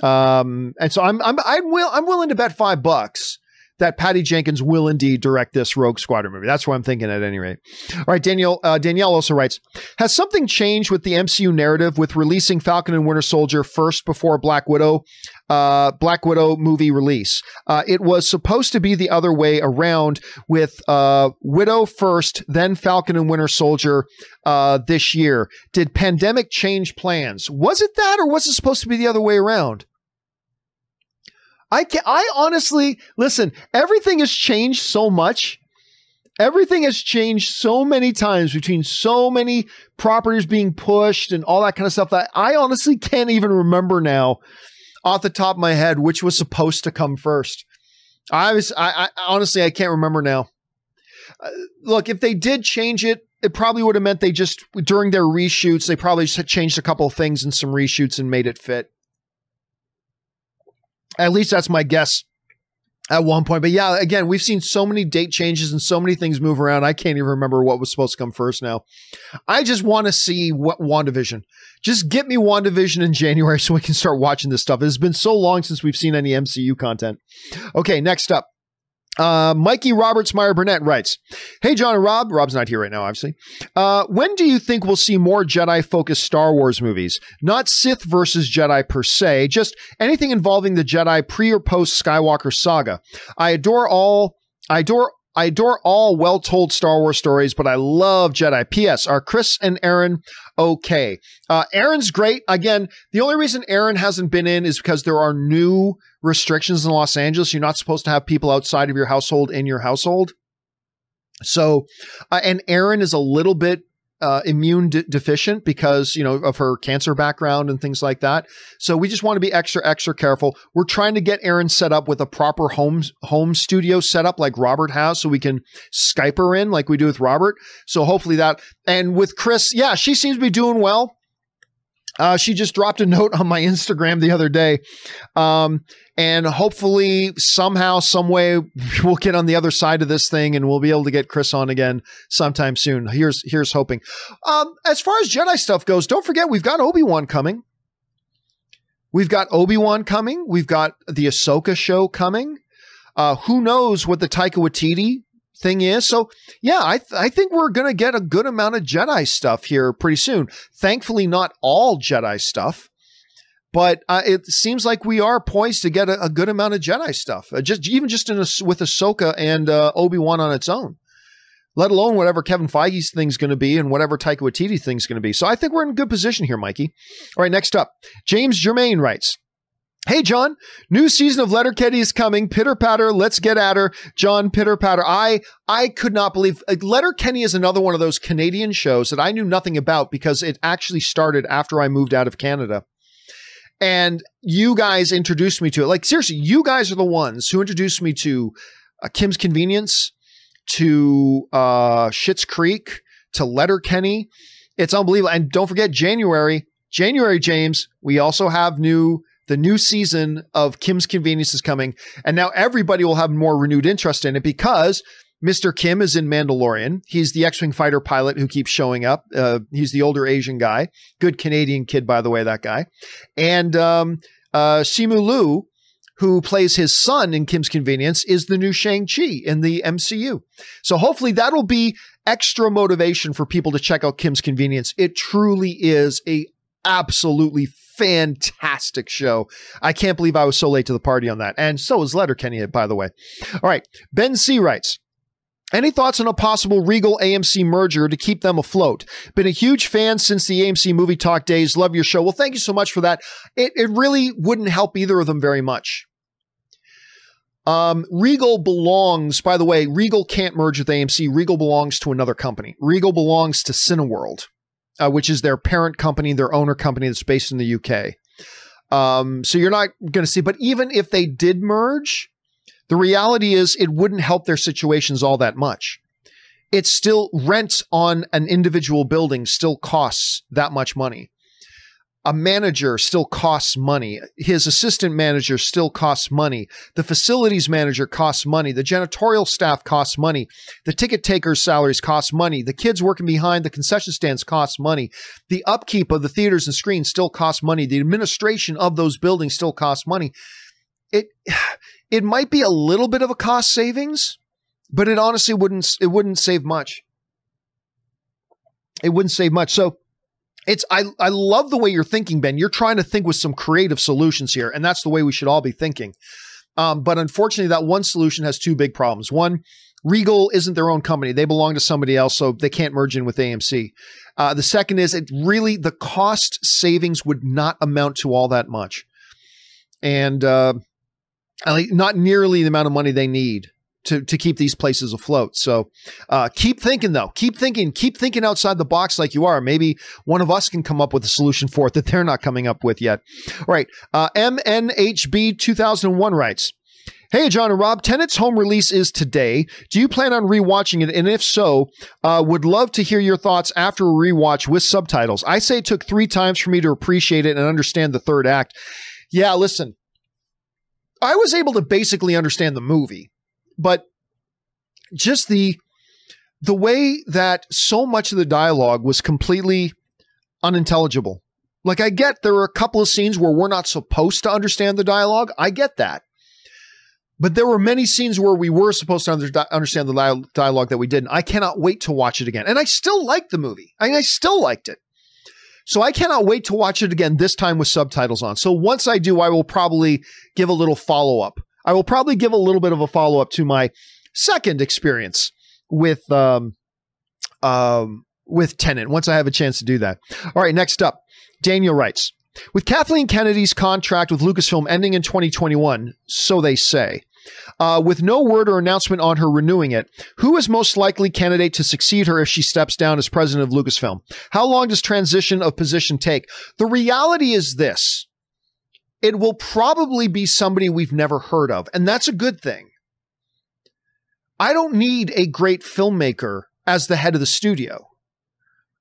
Um, and so I'm, I'm, I'm, will, I'm willing to bet five bucks that Patty Jenkins will indeed direct this Rogue Squadron movie. That's what I'm thinking at any rate. All right. Danielle, uh, Danielle also writes, has something changed with the M C U narrative with releasing Falcon and Winter Soldier first before Black Widow, uh, Black Widow movie release? Uh, it was supposed to be the other way around with, uh, Widow first, then Falcon and Winter Soldier, uh, this year. Did pandemic change plans? Was it that, or was it supposed to be the other way around? I can, I honestly, listen, everything has changed so much. Everything has changed so many times between so many properties being pushed and all that kind of stuff that I honestly can't even remember now off the top of my head, which was supposed to come first. I was, I, I honestly, I can't remember now. Uh, look, if they did change it, it probably would have meant they just, during their reshoots, they probably just had changed a couple of things in some reshoots and made it fit. At least that's my guess at one point. But yeah, again, we've seen so many date changes and so many things move around. I can't even remember what was supposed to come first now. I just want to see what WandaVision. Just get me WandaVision in January so we can start watching this stuff. It's been so long since we've seen any M C U content. Okay, next up. Uh, Mikey Roberts Meyer Burnett writes, hey, John and Rob. Rob's not here right now, obviously. Uh, when do you think we'll see more Jedi-focused Star Wars movies? Not Sith versus Jedi per se, just anything involving the Jedi pre or post Skywalker saga. I adore all, I adore I adore all well-told Star Wars stories, but I love Jedi. P S. Are Chris and Aaron okay? Uh, Aaron's great. Again, the only reason Aaron hasn't been in is because there are new restrictions in Los Angeles. You're not supposed to have people outside of your household in your household. So, uh, and Aaron is a little bit uh, immune de- deficient because, you know, of her cancer background and things like that. So we just want to be extra, extra careful. We're trying to get Aaron set up with a proper home, home studio setup like Robert has, so we can Skype her in like we do with Robert. So hopefully that, and with Chris, yeah, she seems to be doing well. Uh, she just dropped a note on my Instagram the other day. Um, and hopefully somehow, some way we'll get on the other side of this thing and we'll be able to get Chris on again sometime soon. Here's, here's hoping. Um, as far as Jedi stuff goes, don't forget, we've got Obi-Wan coming. We've got Obi-Wan coming. We've got the Ahsoka show coming. Uh, who knows what the Taika Waititi thing is. So yeah, I th- I think we're going to get a good amount of Jedi stuff here pretty soon. Thankfully, not all Jedi stuff, but uh, it seems like we are poised to get a, a good amount of Jedi stuff, uh, just even just in a, with Ahsoka and uh, Obi-Wan on its own, let alone whatever Kevin Feige's thing's going to be and whatever Taika Waititi thing's going to be. So I think we're in a good position here, Mikey. All right, next up, James Germain writes, "Hey, John, new season of Letterkenny is coming. Pitter patter. Let's get at her. John, pitter patter." I, I could not believe uh, Letterkenny is another one of those Canadian shows that I knew nothing about because it actually started after I moved out of Canada. And you guys introduced me to it. Like, seriously, you guys are the ones who introduced me to uh, Kim's Convenience, to uh, Schitt's Creek, to Letterkenny. It's unbelievable. And don't forget January, January, James, we also have new The new season of Kim's Convenience is coming, and now everybody will have more renewed interest in it because Mister Kim is in Mandalorian. He's the X-Wing fighter pilot who keeps showing up. Uh, he's the older Asian guy. Good Canadian kid, by the way, that guy. And um, uh, Simu Liu, who plays his son in Kim's Convenience, is the new Shang-Chi in the M C U. So hopefully that'll be extra motivation for people to check out Kim's Convenience. It truly is a absolutely fantastic show. I can't believe I was so late to the party on that. And so is Letterkenny, by the way. All right. Ben C writes, "Any thoughts on a possible Regal A M C merger to keep them afloat? Been a huge fan since the A M C Movie Talk days. Love your show." Well, thank you so much for that. It, it really wouldn't help either of them very much. Um, Regal belongs, by the way, Regal can't merge with A M C. Regal belongs to another company. Regal belongs to Cineworld, Uh, which is their parent company, their owner company that's based in the U K. Um, so you're not going to see, but even if they did merge, the reality is it wouldn't help their situations all that much. It's still rent on an individual building still costs that much money. A manager still costs money. His assistant manager still costs money. The facilities manager costs money. The janitorial staff costs money. The ticket takers' salaries cost money. The kids working behind the concession stands cost money. The upkeep of the theaters and screens still costs money. The administration of those buildings still costs money. It, it might be a little bit of a cost savings, but it honestly wouldn't, it wouldn't save much. It wouldn't save much. So, It's I I love the way you're thinking, Ben. You're trying to think with some creative solutions here, and that's the way we should all be thinking. Um, but unfortunately, that one solution has two big problems. One, Regal isn't their own company. They belong to somebody else, so they can't merge in with A M C. Uh, the second is it really the cost savings would not amount to all that much. And uh, not nearly the amount of money they need to to keep these places afloat. So uh, keep thinking, though. Keep thinking. Keep thinking outside the box like you are. Maybe one of us can come up with a solution for it that they're not coming up with yet. All right. Uh, M N H B two thousand one writes, "Hey, John and Rob, Tenet's home release is today. Do you plan on rewatching it? And if so, uh, would love to hear your thoughts after a rewatch with subtitles. I say it took three times for me to appreciate it and understand the third act." Yeah, listen, I was able to basically understand the movie. But just the the way that so much of the dialogue was completely unintelligible. Like, I get there are a couple of scenes where we're not supposed to understand the dialogue. I get that. But there were many scenes where we were supposed to under, understand the dialogue that we didn't. I cannot wait to watch it again. And I still liked the movie. I mean, I still liked it. So I cannot wait to watch it again, this time with subtitles on. So once I do, I will probably give a little follow-up. I will probably give a little bit of a follow-up to my second experience with um, um, with Tenet once I have a chance to do that. All right, next up, Daniel writes, with Kathleen Kennedy's contract with Lucasfilm ending in twenty twenty-one, so they say, uh, with no word or announcement on her renewing it, who is most likely candidate to succeed her if she steps down as president of Lucasfilm? How long does transition of position take? The reality is this. It will probably be somebody we've never heard of, and that's a good thing. I don't need a great filmmaker as the head of the studio.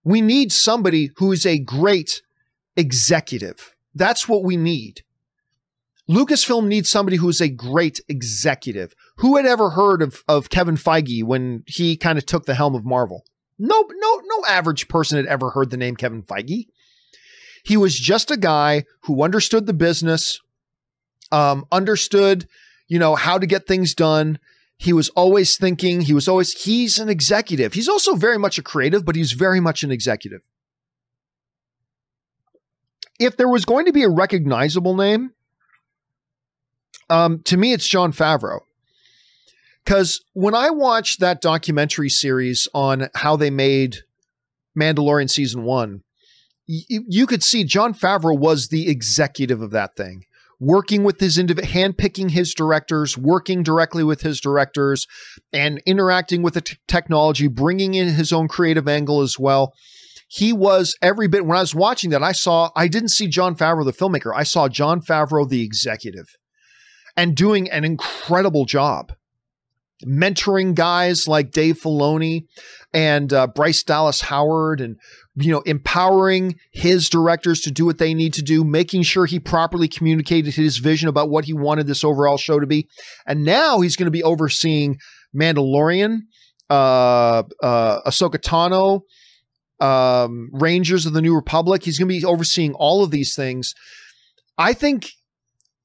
We need somebody who is a great executive. That's what we need. Lucasfilm needs somebody who is a great executive. Who had ever heard of, of Kevin Feige when he kind of took the helm of Marvel? No, no, no average person had ever heard the name Kevin Feige. He was just a guy who understood the business, um, understood, you know, how to get things done. He was always thinking. He was always, he's an executive. He's also very much a creative, but he's very much an executive. If there was going to be a recognizable name, um, to me, it's Jon Favreau. Because when I watched that documentary series on how they made Mandalorian season one, you could see Jon Favreau was the executive of that thing, working with his individual, handpicking his directors, working directly with his directors and interacting with the t- technology, bringing in his own creative angle as well. He was every bit, when I was watching that, I saw, I didn't see Jon Favreau, the filmmaker. I saw Jon Favreau, the executive, and doing an incredible job, mentoring guys like Dave Filoni and uh, Bryce Dallas Howard, and, you know, empowering his directors to do what they need to do, making sure he properly communicated his vision about what he wanted this overall show to be. And now he's going to be overseeing Mandalorian, uh, uh, Ahsoka Tano, um, Rangers of the New Republic. He's going to be overseeing all of these things. I think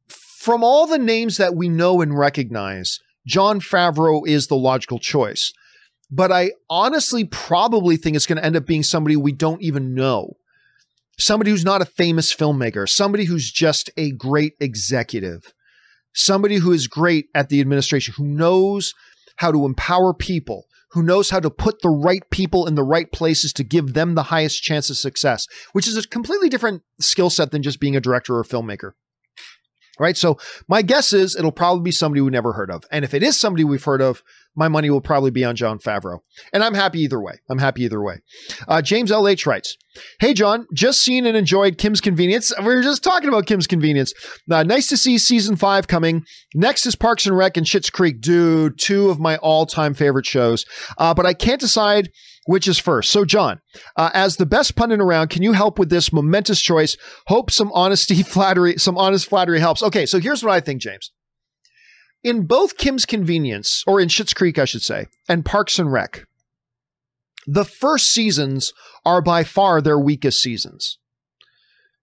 from all the names that we know and recognize, Jon Favreau is the logical choice. But I honestly probably think it's going to end up being somebody we don't even know. Somebody who's not a famous filmmaker. Somebody who's just a great executive. Somebody who is great at the administration, who knows how to empower people, who knows how to put the right people in the right places to give them the highest chance of success, which is a completely different skill set than just being a director or a filmmaker. Right? So my guess is it'll probably be somebody we never heard of. And if it is somebody we've heard of, my money will probably be on Jon Favreau. And I'm happy either way. I'm happy either way. Uh, James L H writes, hey, John, just seen and enjoyed Kim's Convenience. We were just talking about Kim's Convenience. Uh, nice to see season five coming. Next is Parks and Rec and Schitt's Creek. Dude, two of my all-time favorite shows. Uh, but I can't decide which is first. So, John, uh, as the best pundit around, can you help with this momentous choice? Hope some honesty, flattery, some honest flattery helps. Okay, so here's what I think, James. In both Kim's Convenience, or in Schitt's Creek, I should say, and Parks and Rec, the first seasons are by far their weakest seasons.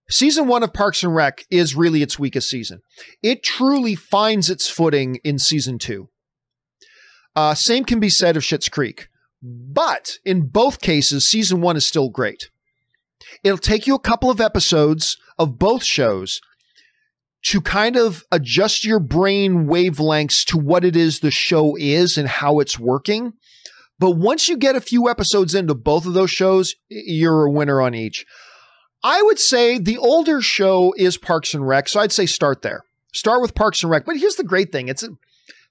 Season one of Parks and Rec is really its weakest season. It truly finds its footing in season two. Uh, same can be said of Schitt's Creek. But in both cases, season one is still great. It'll take you a couple of episodes of both shows to kind of adjust your brain wavelengths to what it is the show is and how it's working. But once you get a few episodes into both of those shows, you're a winner on each. I would say the older show is Parks and Rec, so I'd say start there. Start with Parks and Rec. But here's the great thing. It's a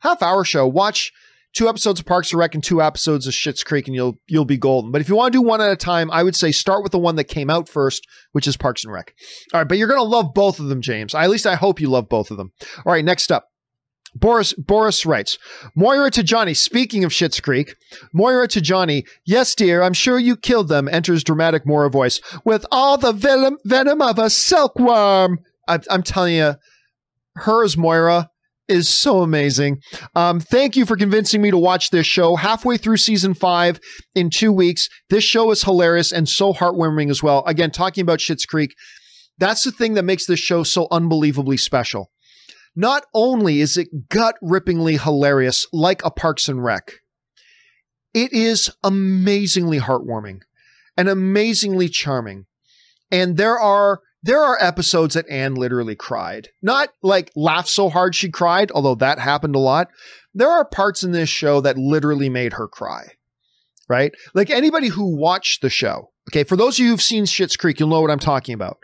half-hour show. Watch two episodes of Parks and Rec and two episodes of Schitt's Creek, and you'll you'll be golden. But if you want to do one at a time, I would say start with the one that came out first, which is Parks and Rec. All right, but you're going to love both of them, James. I, at least I hope you love both of them. All right, next up. Boris Boris writes, Moira to Johnny, speaking of Schitt's Creek, Moira to Johnny, yes, dear, I'm sure you killed them, enters dramatic Moira voice, with all the venom, venom of a silkworm. I, I'm telling you, her as Moira is so amazing. Um, thank you for convincing me to watch this show. Halfway through season five in two weeks. This show is hilarious and so heartwarming as well. Again, talking about Schitt's Creek, that's the thing that makes this show so unbelievably special. Not only is it gut-rippingly hilarious, like a Parks and Rec, it is amazingly heartwarming and amazingly charming. And there are there are episodes that Anne literally cried, not like laughed so hard she cried, although that happened a lot. There are parts in this show that literally made her cry, right? Like anybody who watched the show. Okay. For those of you who've seen Schitt's Creek, you'll know what I'm talking about.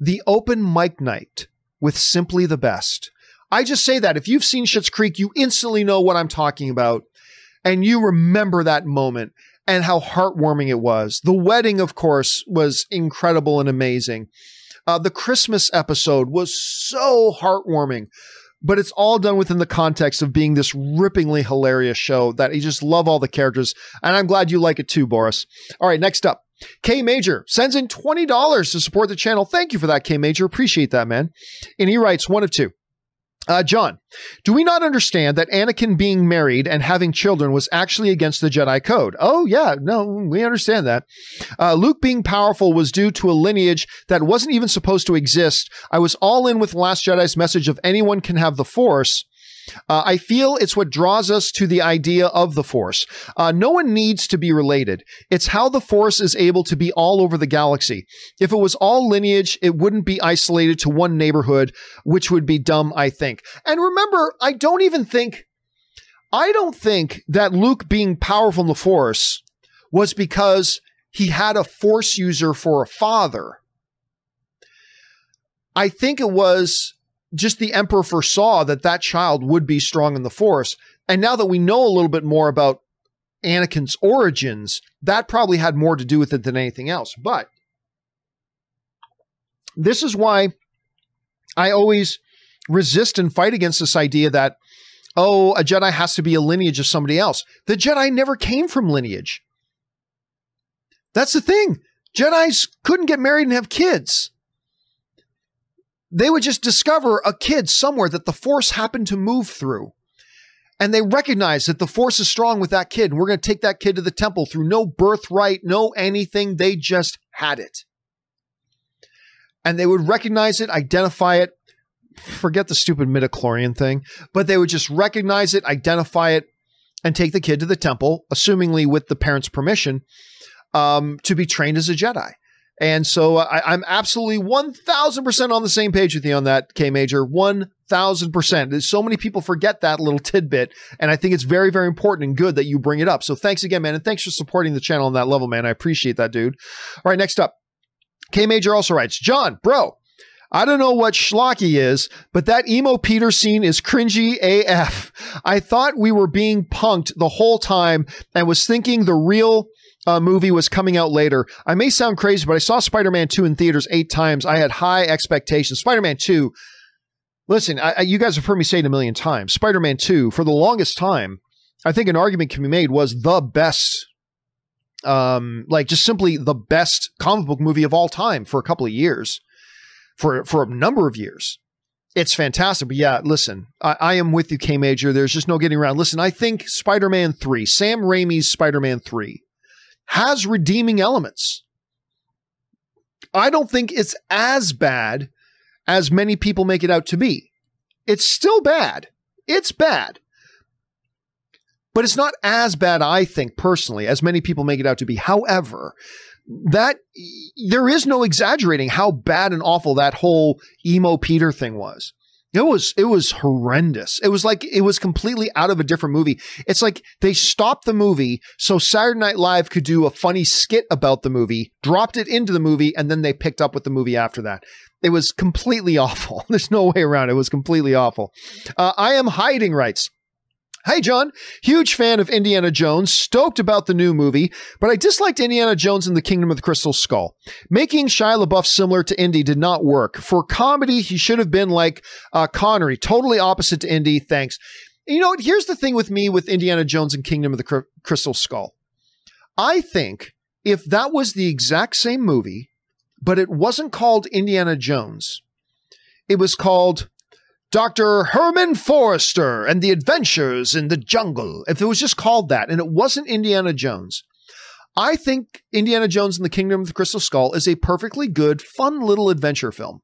The open mic night with Simply the Best. I just say that if you've seen Schitt's Creek, you instantly know what I'm talking about. And you remember that moment and how heartwarming it was. The wedding, of course, was incredible and amazing. Uh, the Christmas episode was so heartwarming, but it's all done within the context of being this rippingly hilarious show that you just love all the characters. And I'm glad you like it too, Boris. All right, next up, K Major sends in twenty dollars to support the channel. Thank you for that, K Major. Appreciate that, man. And he writes one of two. Uh, John, do we not understand that Anakin being married and having children was actually against the Jedi Code? Oh, yeah, no, we understand that. Uh, Luke being powerful was due to a lineage that wasn't even supposed to exist. I was all in with Last Jedi's message of anyone can have the Force. Uh, I feel it's what draws us to the idea of the Force. Uh, no one needs to be related. It's how the Force is able to be all over the galaxy. If it was all lineage, it wouldn't be isolated to one neighborhood, which would be dumb, I think. And remember, I don't even think, I don't think that Luke being powerful in the Force was because he had a Force user for a father. I think it was just the Emperor foresaw that that child would be strong in the Force. And now that we know a little bit more about Anakin's origins, that probably had more to do with it than anything else. But this is why I always resist and fight against this idea that, oh, a Jedi has to be a lineage of somebody else. The Jedi never came from lineage. That's the thing. Jedis couldn't get married and have kids. They would just discover a kid somewhere that the Force happened to move through. And they recognize that the Force is strong with that kid. And we're going to take that kid to the temple through no birthright, no anything. They just had it. And they would recognize it, identify it. Forget the stupid midichlorian thing. But they would just recognize it, identify it, and take the kid to the temple, assumingly with the parents' permission, um, to be trained as a Jedi. And so uh, I, I'm absolutely one thousand percent on the same page with you on that, K Major, one thousand percent. There's so many people forget that little tidbit, and I think it's very, very important and good that you bring it up. So thanks again, man, and thanks for supporting the channel on that level, man. I appreciate that, dude. All right, next up, K Major also writes, John, bro, I don't know what schlocky is, but that emo Peter scene is cringy A F. I thought we were being punked the whole time and was thinking the real Uh, movie was coming out later. I may sound crazy, but I saw Spider-Man two in theaters eight times. I had high expectations. Spider-Man two, listen, I, I, you guys have heard me say it a million times. Spider-Man two, for the longest time, I think an argument can be made, was the best, um, like just simply the best comic book movie of all time for a couple of years, for, for a number of years. It's fantastic. But yeah, listen, I, I am with you, K Major. There's just no getting around. Listen, I think Spider-Man three, Sam Raimi's Spider-Man three, has redeeming elements. I don't think it's as bad as many people make it out to be. It's still bad. It's bad. But it's not as bad, I think, personally, as many people make it out to be. However, that there is no exaggerating how bad and awful that whole emo Peter thing was. It was, it was horrendous. It was like, it was completely out of a different movie. It's like they stopped the movie so Saturday Night Live could do a funny skit about the movie, dropped it into the movie, and then they picked up with the movie after that. It was completely awful. There's no way around it. It was completely awful. Uh, I am hiding rights. Hey, John, huge fan of Indiana Jones, stoked about the new movie, but I disliked Indiana Jones and the Kingdom of the Crystal Skull. Making Shia LaBeouf similar to Indy did not work. For comedy, he should have been like uh, Connery, totally opposite to Indy, thanks. You know what? Here's the thing with me with Indiana Jones and Kingdom of the Cr- Crystal Skull. I think if that was the exact same movie, but it wasn't called Indiana Jones, it was called Doctor Herman Forrester and the Adventures in the Jungle. If it was just called that and it wasn't Indiana Jones, I think Indiana Jones and the Kingdom of the Crystal Skull is a perfectly good, fun little adventure film.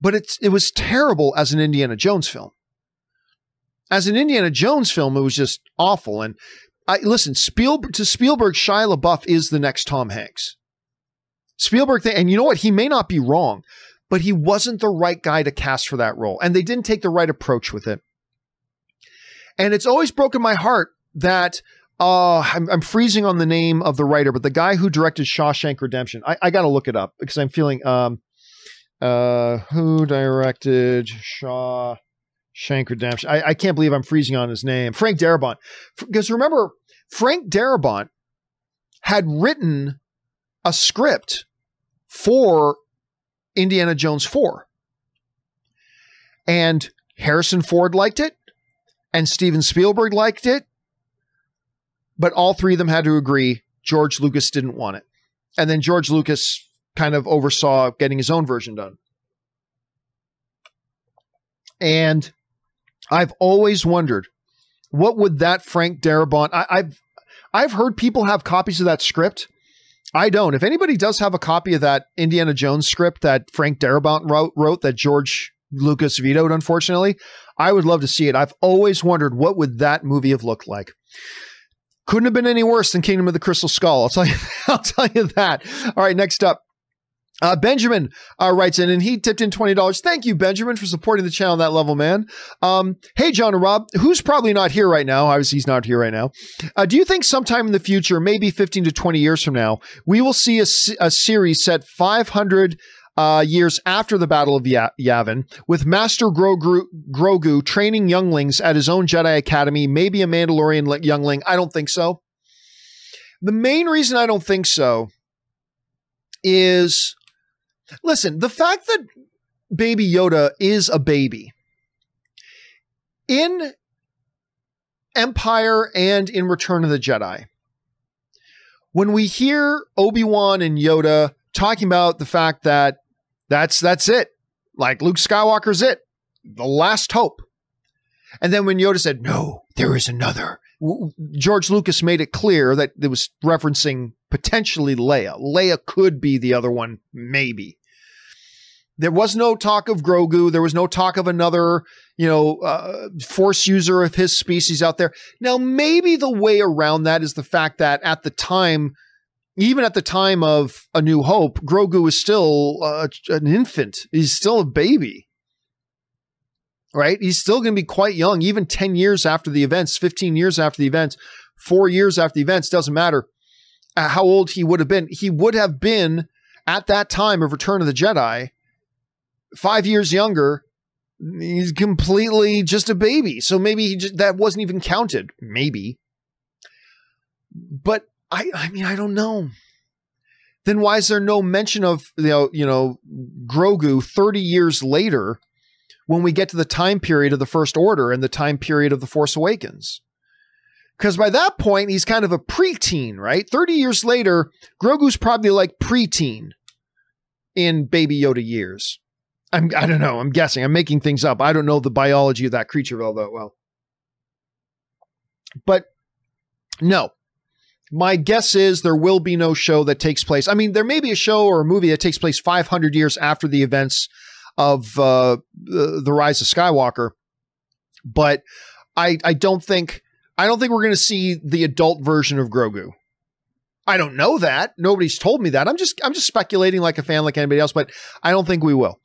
But it's, it was terrible as an Indiana Jones film. As an Indiana Jones film, it was just awful. And I, listen, Spielberg, to Spielberg, Shia LaBeouf is the next Tom Hanks. Spielberg thing. And you know what? He may not be wrong, but he wasn't the right guy to cast for that role. And they didn't take the right approach with it. And it's always broken my heart that uh, I'm, I'm freezing on the name of the writer, but the guy who directed Shawshank Redemption, I, I got to look it up because I'm feeling um, uh, who directed Shawshank Redemption. I, I can't believe I'm freezing on his name. Frank Darabont. Because remember, Frank Darabont had written a script for Indiana Jones four. And Harrison Ford liked it. And Steven Spielberg liked it, but all three of them had to agree George Lucas didn't want it. And then George Lucas kind of oversaw getting his own version done. And I've always wondered, what would that Frank Darabont... I, I've, I've heard people have copies of that script. I don't. If anybody does have a copy of that Indiana Jones script that Frank Darabont wrote, wrote that George Lucas vetoed, unfortunately, I would love to see it. I've always wondered, what would that movie have looked like? Couldn't have been any worse than Kingdom of the Crystal Skull. I'll tell you, I'll tell you that. All right, next up, uh, Benjamin uh, writes in, and he tipped in twenty dollars. Thank you, Benjamin, for supporting the channel on that level, man. Um, hey, John and Rob, who's probably not here right now. Obviously, he's not here right now. Uh, do you think sometime in the future, maybe fifteen to twenty years from now, we will see a, a series set five hundred Uh, years after the Battle of y- Yavin, with Master Grogu, Grogu training younglings at his own Jedi Academy, maybe a Mandalorian youngling? I don't think so. The main reason I don't think so is, listen, the fact that Baby Yoda is a baby. In Empire and in Return of the Jedi, when we hear Obi-Wan and Yoda talking about the fact that that's that's it, like Luke Skywalker's it, the last hope. And then when Yoda said, no, there is another, w- George Lucas made it clear that it was referencing potentially Leia. Leia could be the other one, maybe. There was no talk of Grogu. There was no talk of another, you know, uh, force user of his species out there. Now, maybe the way around that is the fact that at the time, even at the time of A New Hope, Grogu is still uh, an infant. He's still a baby, right? He's still going to be quite young, even ten years after the events, fifteen years after the events, four years after the events, doesn't matter how old he would have been. He would have been, at that time of Return of the Jedi, five years younger. He's completely just a baby. So maybe he just, that wasn't even counted. Maybe. But I, I mean, I don't know. Then why is there no mention of, you know, you know, Grogu thirty years later when we get to the time period of the First Order and the time period of The Force Awakens? Because by that point, he's kind of a preteen, right? thirty years later, Grogu's probably like preteen in Baby Yoda years. I'm, I don't know. I'm guessing. I'm making things up. I don't know the biology of that creature all that well. But no. My guess is there will be no show that takes place. I mean, there may be a show or a movie that takes place five hundred years after the events of uh, The Rise of Skywalker, but I, I don't think I don't think we're going to see the adult version of Grogu. I don't know that. Nobody's told me that. I'm just I'm just speculating like a fan, like anybody else. But I don't think we will.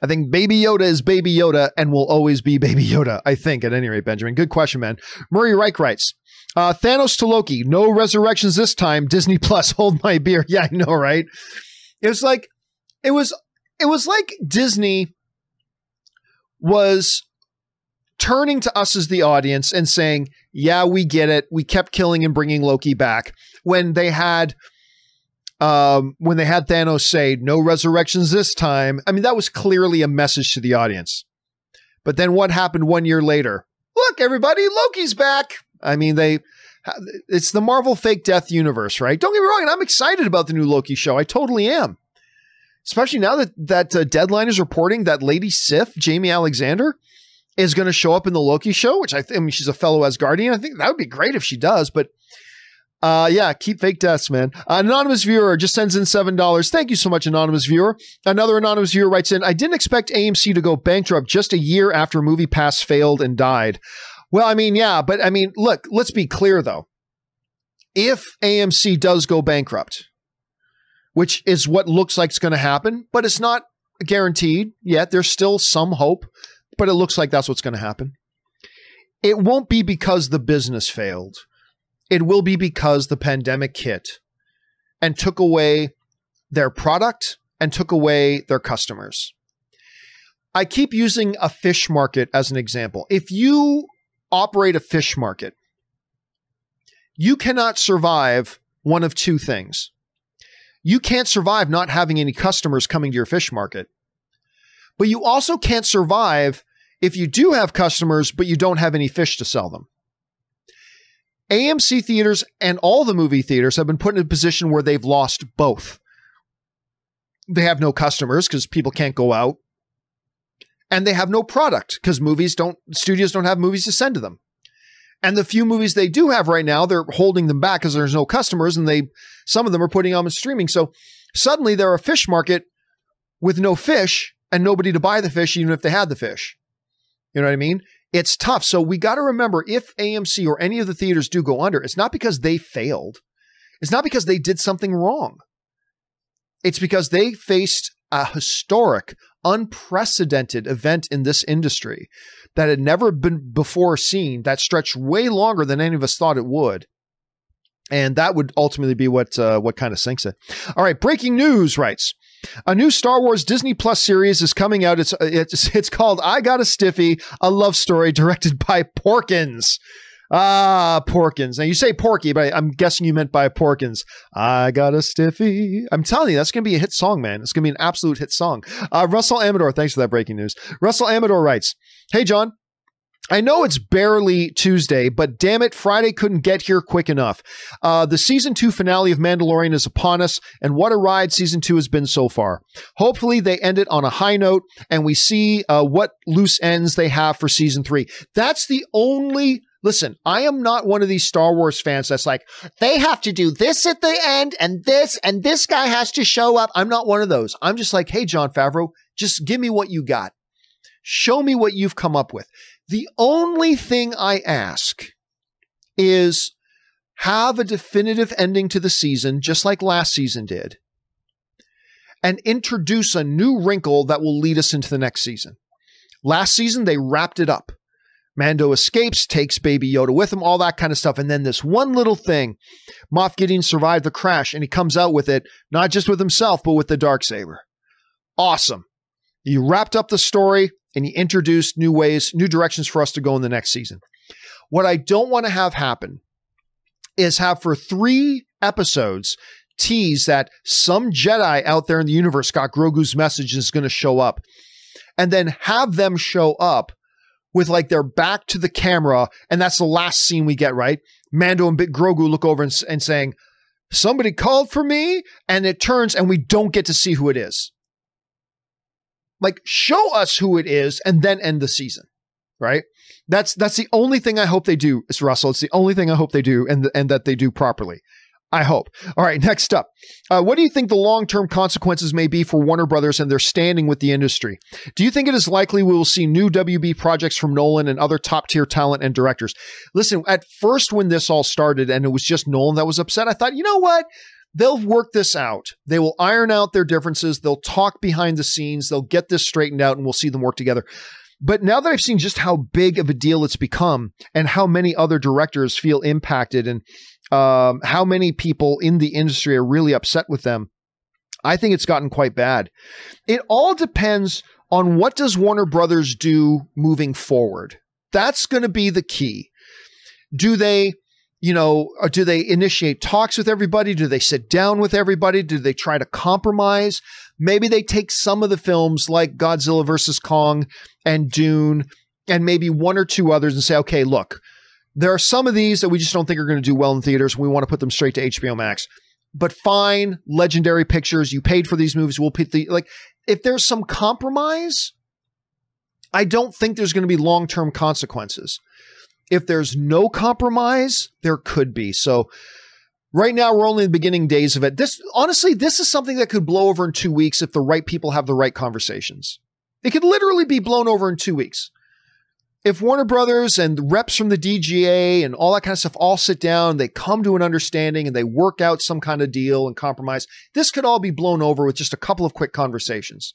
I think Baby Yoda is Baby Yoda and will always be Baby Yoda. I think, at any rate, Benjamin. Good question, man. Murray Reich writes, Uh, Thanos to Loki, no resurrections this time. Disney Plus, hold my beer. Yeah, I know, right? It was like, it was, it was like Disney was turning to us as the audience and saying, "Yeah, we get it. We kept killing and bringing Loki back." When they had, um, when they had Thanos say, "No resurrections this time," I mean, that was clearly a message to the audience. But then what happened one year later? Look, everybody, Loki's back. I mean, they, it's the Marvel fake death universe, right? Don't get me wrong. And I'm excited about the new Loki show. I totally am. Especially now that, that uh, Deadline is reporting that Lady Sif, Jamie Alexander, is going to show up in the Loki show, which I think, I mean, she's a fellow Asgardian. I think that would be great if she does, but uh, yeah, keep fake deaths, man. Uh, anonymous viewer just sends in seven dollars. Thank you so much, anonymous viewer. Another anonymous viewer writes in, I didn't expect A M C to go bankrupt just a year after MoviePass failed and died. Well, I mean, yeah, but I mean, look, let's be clear, though. If A M C does go bankrupt, which is what looks like it's going to happen, but it's not guaranteed yet. There's still some hope, but it looks like that's what's going to happen. It won't be because the business failed. It will be because the pandemic hit and took away their product and took away their customers. I keep using a fish market as an example. If you operate a fish market, you cannot survive one of two things. You can't survive not having any customers coming to your fish market, but you also can't survive if you do have customers, but you don't have any fish to sell them. A M C theaters and all the movie theaters have been put in a position where they've lost both. They have no customers because people can't go out, and they have no product because movies don't, studios don't have movies to send to them. And the few movies they do have right now, they're holding them back because there's no customers, and they, some of them are putting them on streaming. So suddenly they're a fish market with no fish and nobody to buy the fish, even if they had the fish. You know what I mean? It's tough. So we got to remember, if A M C or any of the theaters do go under, it's not because they failed. It's not because they did something wrong. It's because they faced a historic, unprecedented event in this industry that had never been before seen, that stretched way longer than any of us thought it would. And that would ultimately be what uh, what kind of sinks it. All right, breaking news writes, a new Star Wars Disney Plus series is coming out. It's it's it's called I Got a Stiffy, a love story, directed by Porkins. Ah, Porkins. Now, you say Porky, but I'm guessing you meant by Porkins. I Got a Stiffy. I'm telling you, that's going to be a hit song, man. It's going to be an absolute hit song. Uh, Russell Amador, thanks for that breaking news. Russell Amador writes, hey, John, I know it's barely Tuesday, but damn it, Friday couldn't get here quick enough. Uh, the season two finale of Mandalorian is upon us, and what a ride season two has been so far. Hopefully they end it on a high note and we see uh, what loose ends they have for season three. That's the only... Listen, I am not one of these Star Wars fans that's like, they have to do this at the end and this, and this guy has to show up. I'm not one of those. I'm just like, hey, Jon Favreau, just give me what you got. Show me what you've come up with. The only thing I ask is have a definitive ending to the season, just like last season did, and introduce a new wrinkle that will lead us into the next season. Last season, they wrapped it up. Mando escapes, takes Baby Yoda with him, all that kind of stuff. And then this one little thing, Moff Gideon survived the crash, and he comes out with it, not just with himself, but with the Darksaber. Awesome. You wrapped up the story and you introduced new ways, new directions for us to go in the next season. What I don't want to have happen is have for three episodes tease that some Jedi out there in the universe got Grogu's message and is going to show up, and then have them show up with like their back to the camera, and that's the last scene we get, right? Mando and Big Grogu look over and, and saying, somebody called for me, and it turns, and we don't get to see who it is. Like, show us who it is, and then end the season, right? That's that's the only thing I hope they do, is Russell. It's the only thing I hope they do, and, and that they do properly. I hope. All right, next up. Uh, what do you think the long-term consequences may be for Warner Brothers and their standing with the industry? Do you think it is likely we will see new W B projects from Nolan and other top-tier talent and directors? Listen, at first when this all started and it was just Nolan that was upset, I thought, you know what? They'll work this out. They will iron out their differences. They'll talk behind the scenes. They'll get this straightened out, and we'll see them work together. But now that I've seen just how big of a deal it's become and how many other directors feel impacted and um, how many people in the industry are really upset with them, I think it's gotten quite bad. It all depends on what does Warner Brothers do moving forward. That's going to be the key. Do they, you know, do they initiate talks with everybody? Do they sit down with everybody? Do they try to compromise? Maybe they take some of the films like Godzilla versus Kong and Dune and maybe one or two others and say, okay, look, there are some of these that we just don't think are going to do well in theaters. We want to put them straight to H B O Max. But fine, Legendary Pictures, you paid for these movies. We'll pick the, like, if there's some compromise, I don't think there's going to be long-term consequences. If there's no compromise, there could be. So right now, we're only in the beginning days of it. This, honestly, this is something that could blow over in two weeks if the right people have the right conversations. It could literally be blown over in two weeks. if Warner Brothers and reps from the D G A and all that kind of stuff all sit down, they come to an understanding and they work out some kind of deal and compromise, this could all be blown over with just a couple of quick conversations.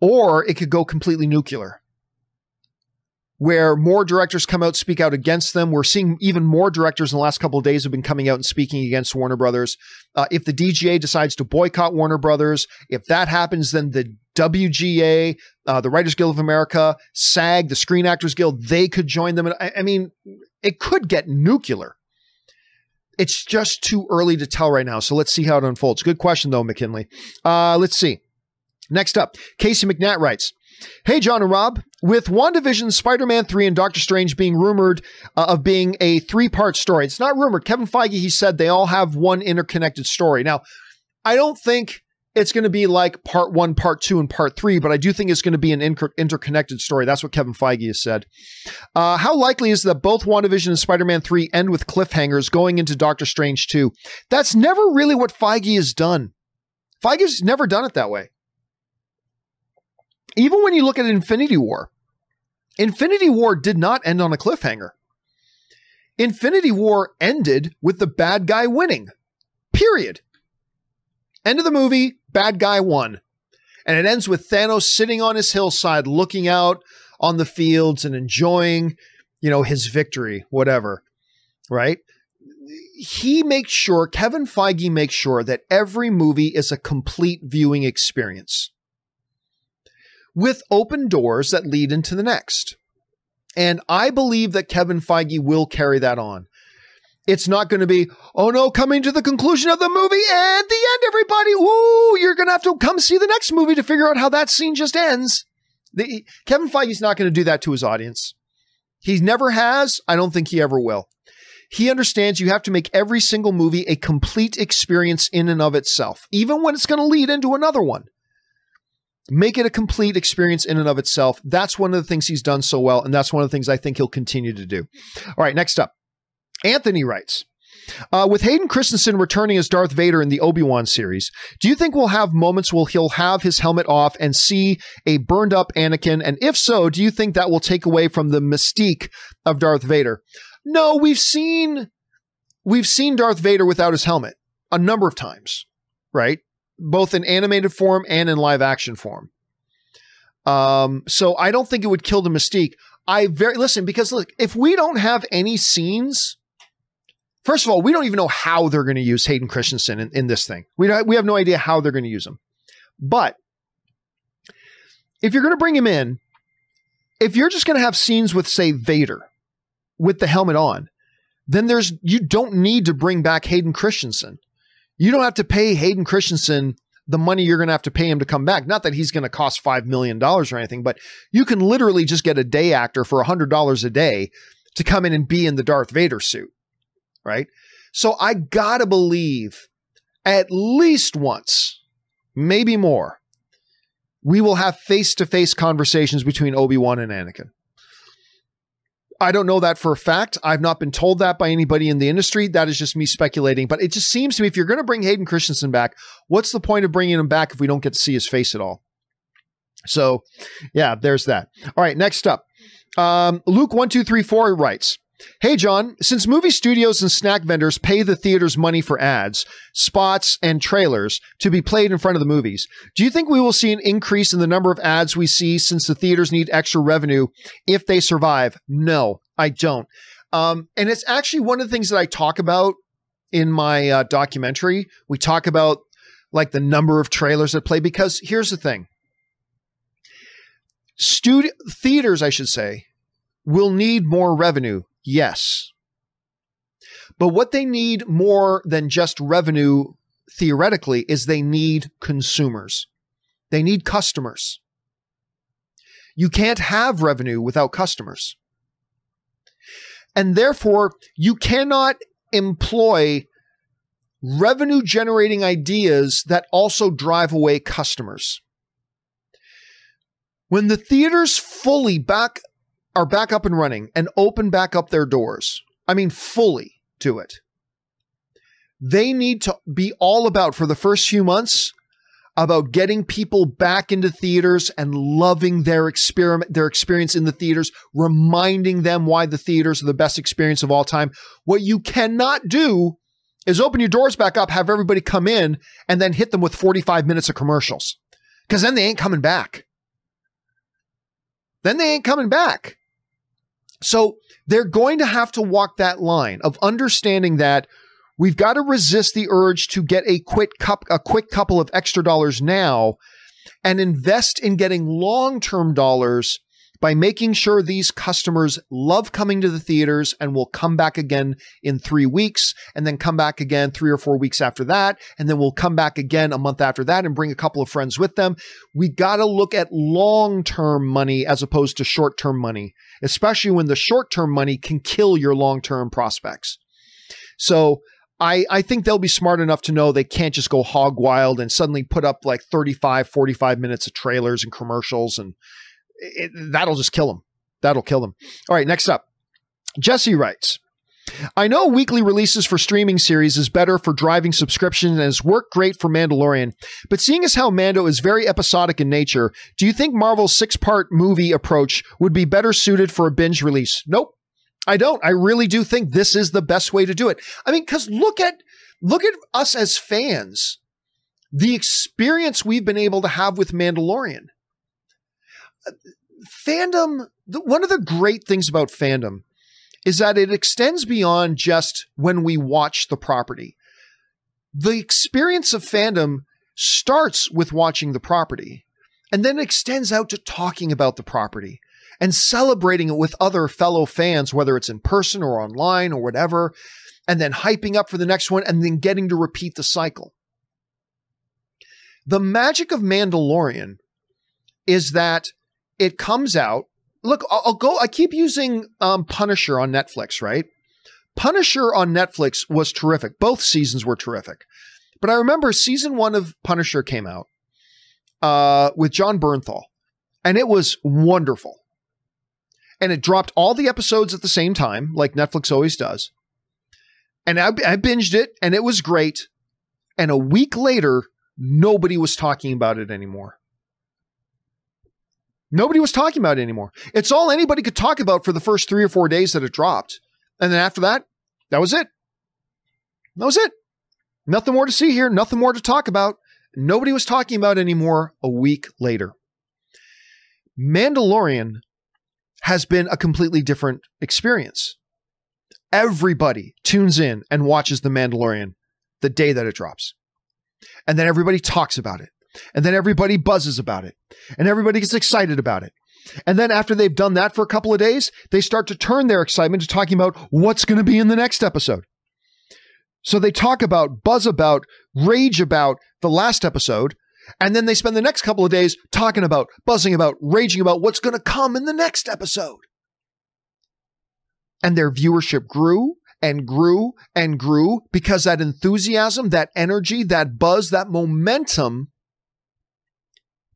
Or it could go completely nuclear, where more directors come out, speak out against them. We're seeing even more directors in the last couple of days have been coming out and speaking against Warner Brothers. Uh, if the D G A decides to boycott Warner Brothers, if that happens, then the W G A, uh, the Writers Guild of America, SAG, the Screen Actors Guild, they could join them. I, I mean, it could get nuclear. It's just too early to tell right now. So let's see how it unfolds. Good question, though, McKinley. Uh, let's see. Next up, Casey McNatt writes, "Hey, John and Rob, with WandaVision, Spider-Man three, and Doctor Strange being rumored uh, of being a three-part story." It's not rumored. Kevin Feige, he said they all have one interconnected story. Now, I don't think it's going to be like part one, part two, and part three, but I do think it's going to be an inter- interconnected story. That's what Kevin Feige has said. Uh, how likely is that both WandaVision and Spider-Man three end with cliffhangers going into Doctor Strange two? That's never really what Feige has done. Feige's never done it that way. Even when you look at Infinity War, Infinity War did not end on a cliffhanger. Infinity War ended with the bad guy winning, period. End of the movie, bad guy won. And it ends with Thanos sitting on his hillside, looking out on the fields and enjoying, you know, his victory, whatever, right? He makes sure, Kevin Feige makes sure that every movie is a complete viewing experience, with open doors that lead into the next. And I believe that Kevin Feige will carry that on. It's not going to be, oh no, coming to the conclusion of the movie and the end, everybody. Woo, you're going to have to come see the next movie to figure out how that scene just ends. The, Kevin Feige's not going to do that to his audience. He never has. I don't think he ever will. He understands you have to make every single movie a complete experience in and of itself, even when it's going to lead into another one. Make it a complete experience in and of itself. That's one of the things he's done so well, and that's one of the things I think he'll continue to do. All right, next up. Anthony writes, uh, with Hayden Christensen returning as Darth Vader in the Obi-Wan series, do you think we'll have moments where he'll have his helmet off and see a burned-up Anakin? And if so, do you think that will take away from the mystique of Darth Vader? No, we've seen, we've seen Darth Vader without his helmet a number of times, right? Both in animated form and in live action form. Um, so I don't think it would kill the mystique. I very, listen, because look, if we don't have any scenes, first of all, we don't even know how they're going to use Hayden Christensen in, in this thing. We don't, we have no idea how they're going to use him. But if you're going to bring him in, if you're just going to have scenes with, say, Vader with the helmet on, then there's, you don't need to bring back Hayden Christensen. You don't have to pay Hayden Christensen the money you're going to have to pay him to come back. Not that he's going to cost five million dollars or anything, but you can literally just get a day actor for one hundred dollars a day to come in and be in the Darth Vader suit, right? So I got to believe at least once, maybe more, we will have face-to-face conversations between Obi-Wan and Anakin. I don't know that for a fact. I've not been told that by anybody in the industry. That is just me speculating. But it just seems to me, if you're going to bring Hayden Christensen back, what's the point of bringing him back if we don't get to see his face at all? So, yeah, there's that. All right, next up. Um, Luke one two three four writes, "Hey, John, since movie studios and snack vendors pay the theaters money for ads, spots, and trailers to be played in front of the movies, do you think we will see an increase in the number of ads we see since the theaters need extra revenue if they survive?" No, I don't. Um, and it's actually one of the things that I talk about in my uh, documentary. We talk about like the number of trailers that play, because here's the thing. Studio theaters, I should say, will need more revenue. Yes. But what they need more than just revenue, theoretically, is they need consumers. They need customers. You can't have revenue without customers. And therefore, you cannot employ revenue-generating ideas that also drive away customers. When the theaters fully back are back up and running and open back up their doors, I mean, fully to it, they need to be all about, for the first few months, about getting people back into theaters and loving their experiment, their experience in the theaters, reminding them why the theaters are the best experience of all time. What you cannot do is open your doors back up, have everybody come in, and then hit them with forty-five minutes of commercials, because then they ain't coming back. Then they ain't coming back. So they're going to have to walk that line of understanding that we've got to resist the urge to get a quick cup, a quick couple of extra dollars now, and invest in getting long-term dollars by making sure these customers love coming to the theaters and will come back again in three weeks and then come back again three or four weeks after that. And then we'll come back again a month after that and bring a couple of friends with them. We got to look at long-term money as opposed to short-term money, especially when the short-term money can kill your long-term prospects. So I, I think they'll be smart enough to know they can't just go hog wild and suddenly put up like thirty-five, forty-five minutes of trailers and commercials, and It, that'll just kill him. That'll kill him. All right, next up. Jesse writes, I know weekly releases for streaming series is better for driving subscription and has worked great for Mandalorian, but seeing as how Mando is very episodic in nature, do you think Marvel's six-part movie approach would be better suited for a binge release? Nope, I don't. I really do think this is the best way to do it. I mean, because look at, look at us as fans, the experience we've been able to have with Mandalorian. Fandom, one of the great things about fandom is that it extends beyond just when we watch the property. The experience of fandom starts with watching the property and then extends out to talking about the property and celebrating it with other fellow fans, whether it's in person or online or whatever, and then hyping up for the next one and then getting to repeat the cycle. The magic of Mandalorian is that it comes out. Look, I'll, I'll go, I keep using um, Punisher on Netflix, right? Punisher on Netflix was terrific. Both seasons were terrific. But I remember season one of Punisher came out uh, with John Bernthal, and it was wonderful. And it dropped all the episodes at the same time, like Netflix always does. And I, I binged it, and it was great. And a week later, nobody was talking about it anymore. Nobody was talking about it anymore. It's all anybody could talk about for the first three or four days that it dropped. And then after that, that was it. That was it. Nothing more to see here. Nothing more to talk about. Nobody was talking about it anymore a week later. Mandalorian has been a completely different experience. Everybody tunes in and watches The Mandalorian the day that it drops. And then everybody talks about it. And then everybody buzzes about it, and everybody gets excited about it. And then after they've done that for a couple of days, they start to turn their excitement to talking about what's going to be in the next episode. So they talk about, buzz about, rage about the last episode. And then they spend the next couple of days talking about, buzzing about, raging about what's going to come in the next episode. And their viewership grew and grew and grew because that enthusiasm, that energy, that buzz, that momentum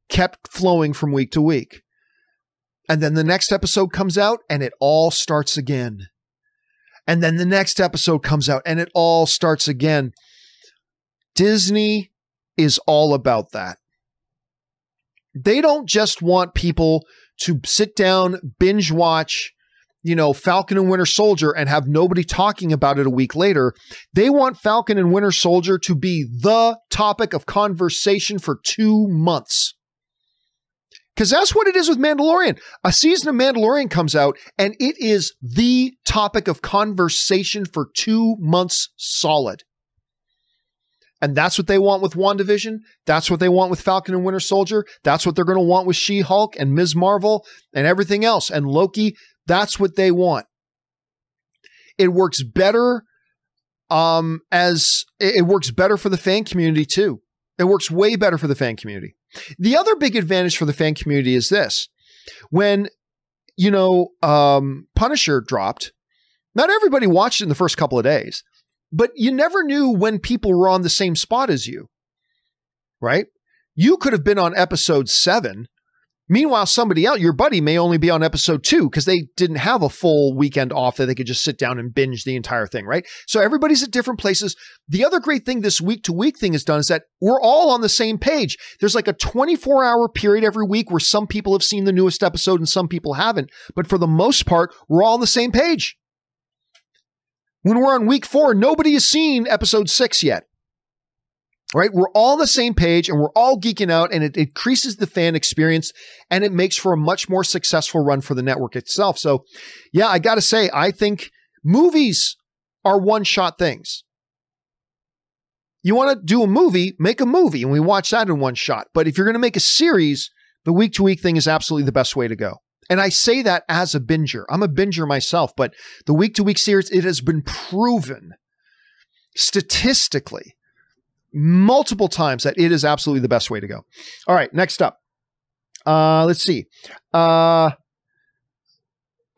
kept flowing from week to week. And then the next episode comes out and it all starts again. And then the next episode comes out and it all starts again. Disney is all about that. They don't just want people to sit down, binge watch, you know, Falcon and Winter Soldier and have nobody talking about it a week later. They want Falcon and Winter Soldier to be the topic of conversation for two months. Because that's what it is with Mandalorian. A season of Mandalorian comes out, and it is the topic of conversation for two months solid. And that's what they want with WandaVision. That's what they want with Falcon and Winter Soldier. That's what they're going to want with She-Hulk and Miz Marvel and everything else. And Loki, that's what they want. It works better um, as it works better for the fan community, too. It works way better for the fan community. The other big advantage for the fan community is this. When, you know, um, Punisher dropped, not everybody watched it in the first couple of days, but you never knew when people were on the same spot as you, right? You could have been on episode seven, Meanwhile, somebody else, your buddy, may only be on episode two because they didn't have a full weekend off that they could just sit down and binge the entire thing, right? So everybody's at different places. The other great thing this week-to-week thing has done is that we're all on the same page. There's like a twenty-four hour period every week where some people have seen the newest episode and some people haven't. But for the most part, we're all on the same page. When we're on week four, nobody has seen episode six yet. Right? We're all on the same page and we're all geeking out, and it increases the fan experience and it makes for a much more successful run for the network itself. So yeah, I got to say, I think movies are one-shot things. You want to do a movie, make a movie, and we watch that in one shot. But if you're going to make a series, the week-to-week thing is absolutely the best way to go. And I say that as a binger. I'm a binger myself, but the week-to-week series, it has been proven statistically multiple times that it is absolutely the best way to go. All right, next up. Uh, let's see. Uh,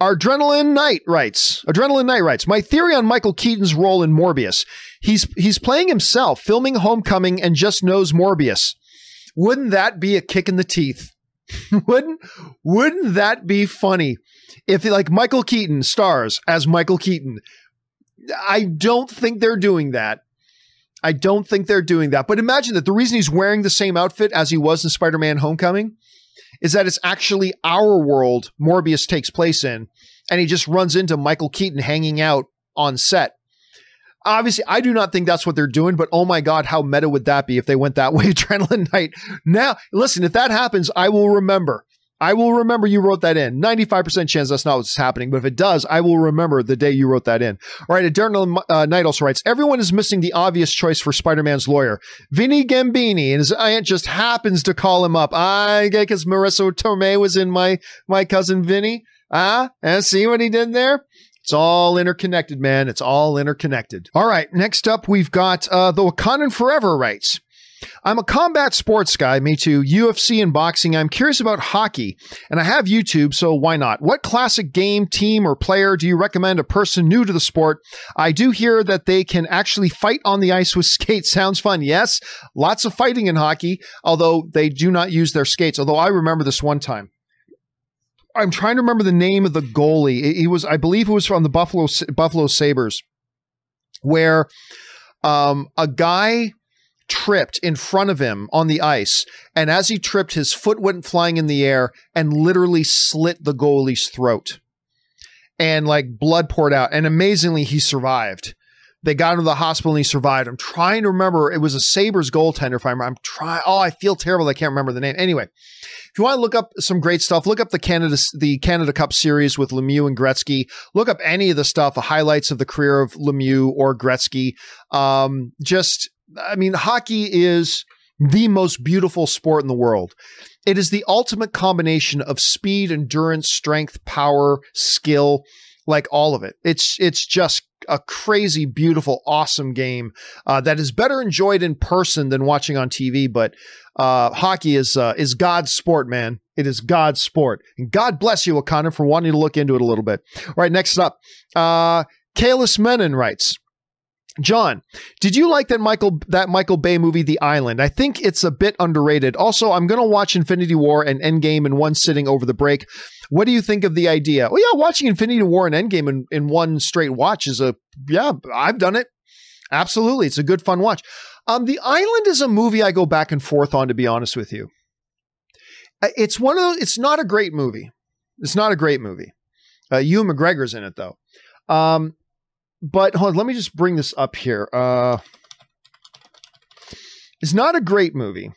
Adrenaline Knight writes, Adrenaline Knight writes, my theory on Michael Keaton's role in Morbius. He's, he's playing himself, filming Homecoming, and just knows Morbius. Wouldn't that be a kick in the teeth? wouldn't, wouldn't that be funny? If like Michael Keaton stars as Michael Keaton. I don't think they're doing that. I don't think they're doing that. But imagine that the reason he's wearing the same outfit as he was in Spider-Man Homecoming is that it's actually our world Morbius takes place in, and he just runs into Michael Keaton hanging out on set. Obviously, I do not think that's what they're doing, but oh my God, how meta would that be if they went that way, Adrenaline Knight? Now, listen, if that happens, I will remember. I will remember you wrote that in. ninety-five percent chance that's not what's happening, but if it does, I will remember the day you wrote that in. All right, Adrenaline uh, Knight also writes, everyone is missing the obvious choice for Spider-Man's lawyer, Vinny Gambini, and his aunt just happens to call him up. I get because Marissa Tomei was in my, my cousin Vinny. Ah, and see what he did there? It's all interconnected, man. It's all interconnected. All right, next up, we've got uh, the Wakanda Forever writes, I'm a combat sports guy, me too, U F C and boxing. I'm curious about hockey, and I have YouTube, so why not? What classic game, team, or player do you recommend a person new to the sport? I do hear that they can actually fight on the ice with skates. Sounds fun. Yes, lots of fighting in hockey, although they do not use their skates, although I remember this one time. I'm trying to remember the name of the goalie. He was, I believe it was from the Buffalo, Buffalo Sabres, where um, a guy tripped in front of him on the ice, and as he tripped, his foot went flying in the air and literally slit the goalie's throat, and like blood poured out, and amazingly he survived. They got him to the hospital and he survived. I'm trying to remember, it was a Sabres goaltender if I remember. I'm trying, oh, I feel terrible, I can't remember the name. Anyway, if you want to look up some great stuff, look up the Canada the Canada Cup series with Lemieux and Gretzky. Look up any of the stuff, the highlights of the career of Lemieux or Gretzky. Um, just I mean, hockey is the most beautiful sport in the world. It is the ultimate combination of speed, endurance, strength, power, skill, like all of it. It's it's just a crazy, beautiful, awesome game uh, that is better enjoyed in person than watching on T V. But uh, hockey is uh, is God's sport, man. It is God's sport. And God bless you, Wakanda, for wanting to look into it a little bit. All right, next up, uh, Kalis Menon writes, John, did you like that Michael that Michael Bay movie, The Island? I think it's a bit underrated. Also, I'm going to watch Infinity War and Endgame in one sitting over the break. What do you think of the idea? Well, yeah, watching Infinity War and Endgame in, in one straight watch is a, yeah, I've done it. Absolutely. It's a good, fun watch. Um, The Island is a movie I go back and forth on, to be honest with you. It's one of those, it's not a great movie. It's not a great movie. Uh, Ewan McGregor's in it, though. Um, But hold on, let me just bring this up here. Uh, it's not a great movie.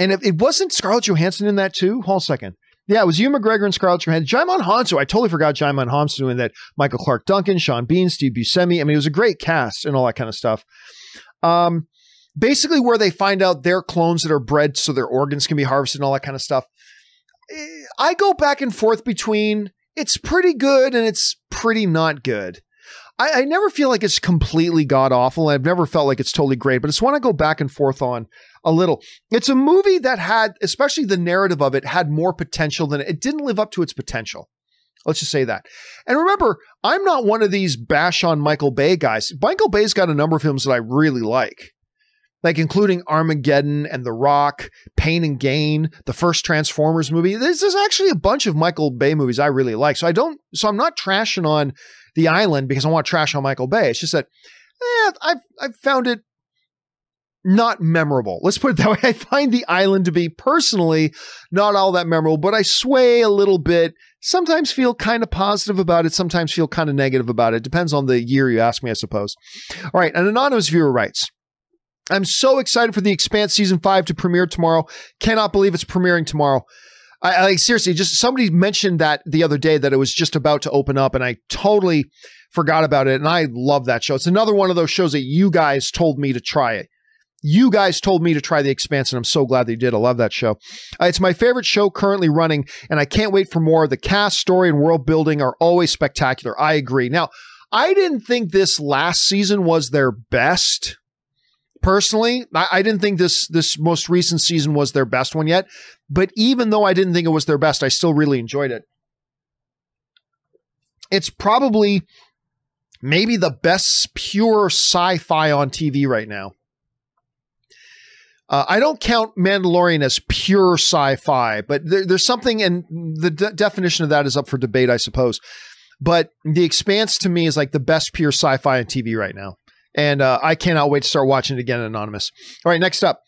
And if it wasn't Scarlett Johansson in that too. Hold on a second. Yeah, it was Ewan McGregor and Scarlett Johansson. Jaimon Hansu. I totally forgot Jaimon Hansu in that. Michael Clark Duncan, Sean Bean, Steve Buscemi. I mean, it was a great cast and all that kind of stuff. Um, basically where they find out they're clones that are bred so their organs can be harvested and all that kind of stuff. I go back and forth between it's pretty good and it's pretty not good. I, I never feel like it's completely god awful. I've never felt like it's totally great, but it's one I go back and forth on a little. It's a movie that had, especially the narrative of it, had more potential than it, it didn't live up to its potential. Let's just say that. And remember, I'm not one of these bash on Michael Bay guys. Michael Bay's got a number of films that I really like. like including Armageddon and The Rock, Pain and Gain, the first Transformers movie. This is actually a bunch of Michael Bay movies I really like. So I don't, so I'm not trashing on The Island because I want to trash on Michael Bay. It's just that eh, I've, I've found it not memorable. Let's put it that way. I find The Island to be personally not all that memorable, but I sway a little bit, sometimes feel kind of positive about it, sometimes feel kind of negative about it. Depends on the year you ask me, I suppose. All right. An anonymous viewer writes, I'm so excited for The Expanse Season five to premiere tomorrow. Cannot believe it's premiering tomorrow. I, I like, seriously, just somebody mentioned that the other day that it was just about to open up and I totally forgot about it. And I love that show. It's another one of those shows that you guys told me to try it. You guys told me to try The Expanse, and I'm so glad that you did. I love that show. Uh, it's my favorite show currently running, and I can't wait for more. The cast, story, and world building are always spectacular. I agree. Now, I didn't think this last season was their best. Personally, I, I didn't think this this most recent season was their best one yet. But even though I didn't think it was their best, I still really enjoyed it. It's probably maybe the best pure sci-fi on T V right now. Uh, I don't count Mandalorian as pure sci-fi, but there, there's something, and the de- definition of that is up for debate, I suppose. But The Expanse to me is like the best pure sci-fi on T V right now. And uh, I cannot wait to start watching it again, Anonymous. All right, next up,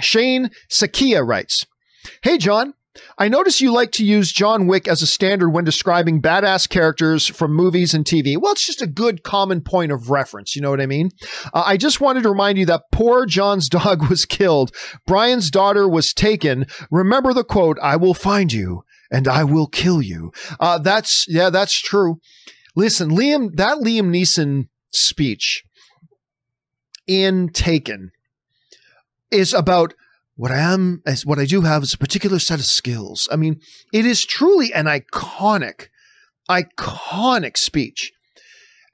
Shane Sakia writes, hey, John, I notice you like to use John Wick as a standard when describing badass characters from movies and T V. Well, it's just a good common point of reference. You know what I mean? Uh, I just wanted to remind you that poor John's dog was killed. Brian's daughter was taken. Remember the quote, I will find you and I will kill you. Uh, that's, yeah, that's true. Listen, Liam, that Liam Neeson speech in Taken is about what I am, as what I do have is a particular set of skills. I mean, it is truly an iconic, iconic speech.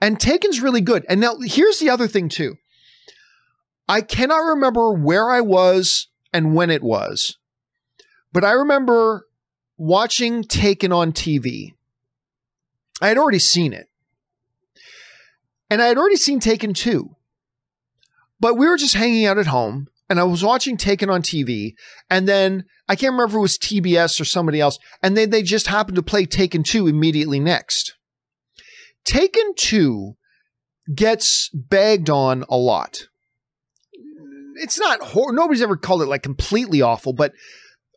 And Taken's really good. And now here's the other thing too. I cannot remember where I was and when it was, but I remember watching Taken on T V. I had already seen it. And I had already seen Taken two. But we were just hanging out at home. And I was watching Taken on T V, and then I can't remember if it was T B S or somebody else, and then they just happened to play Taken two immediately next. Taken two gets bagged on a lot. It's not horrible. Nobody's ever called it like completely awful, but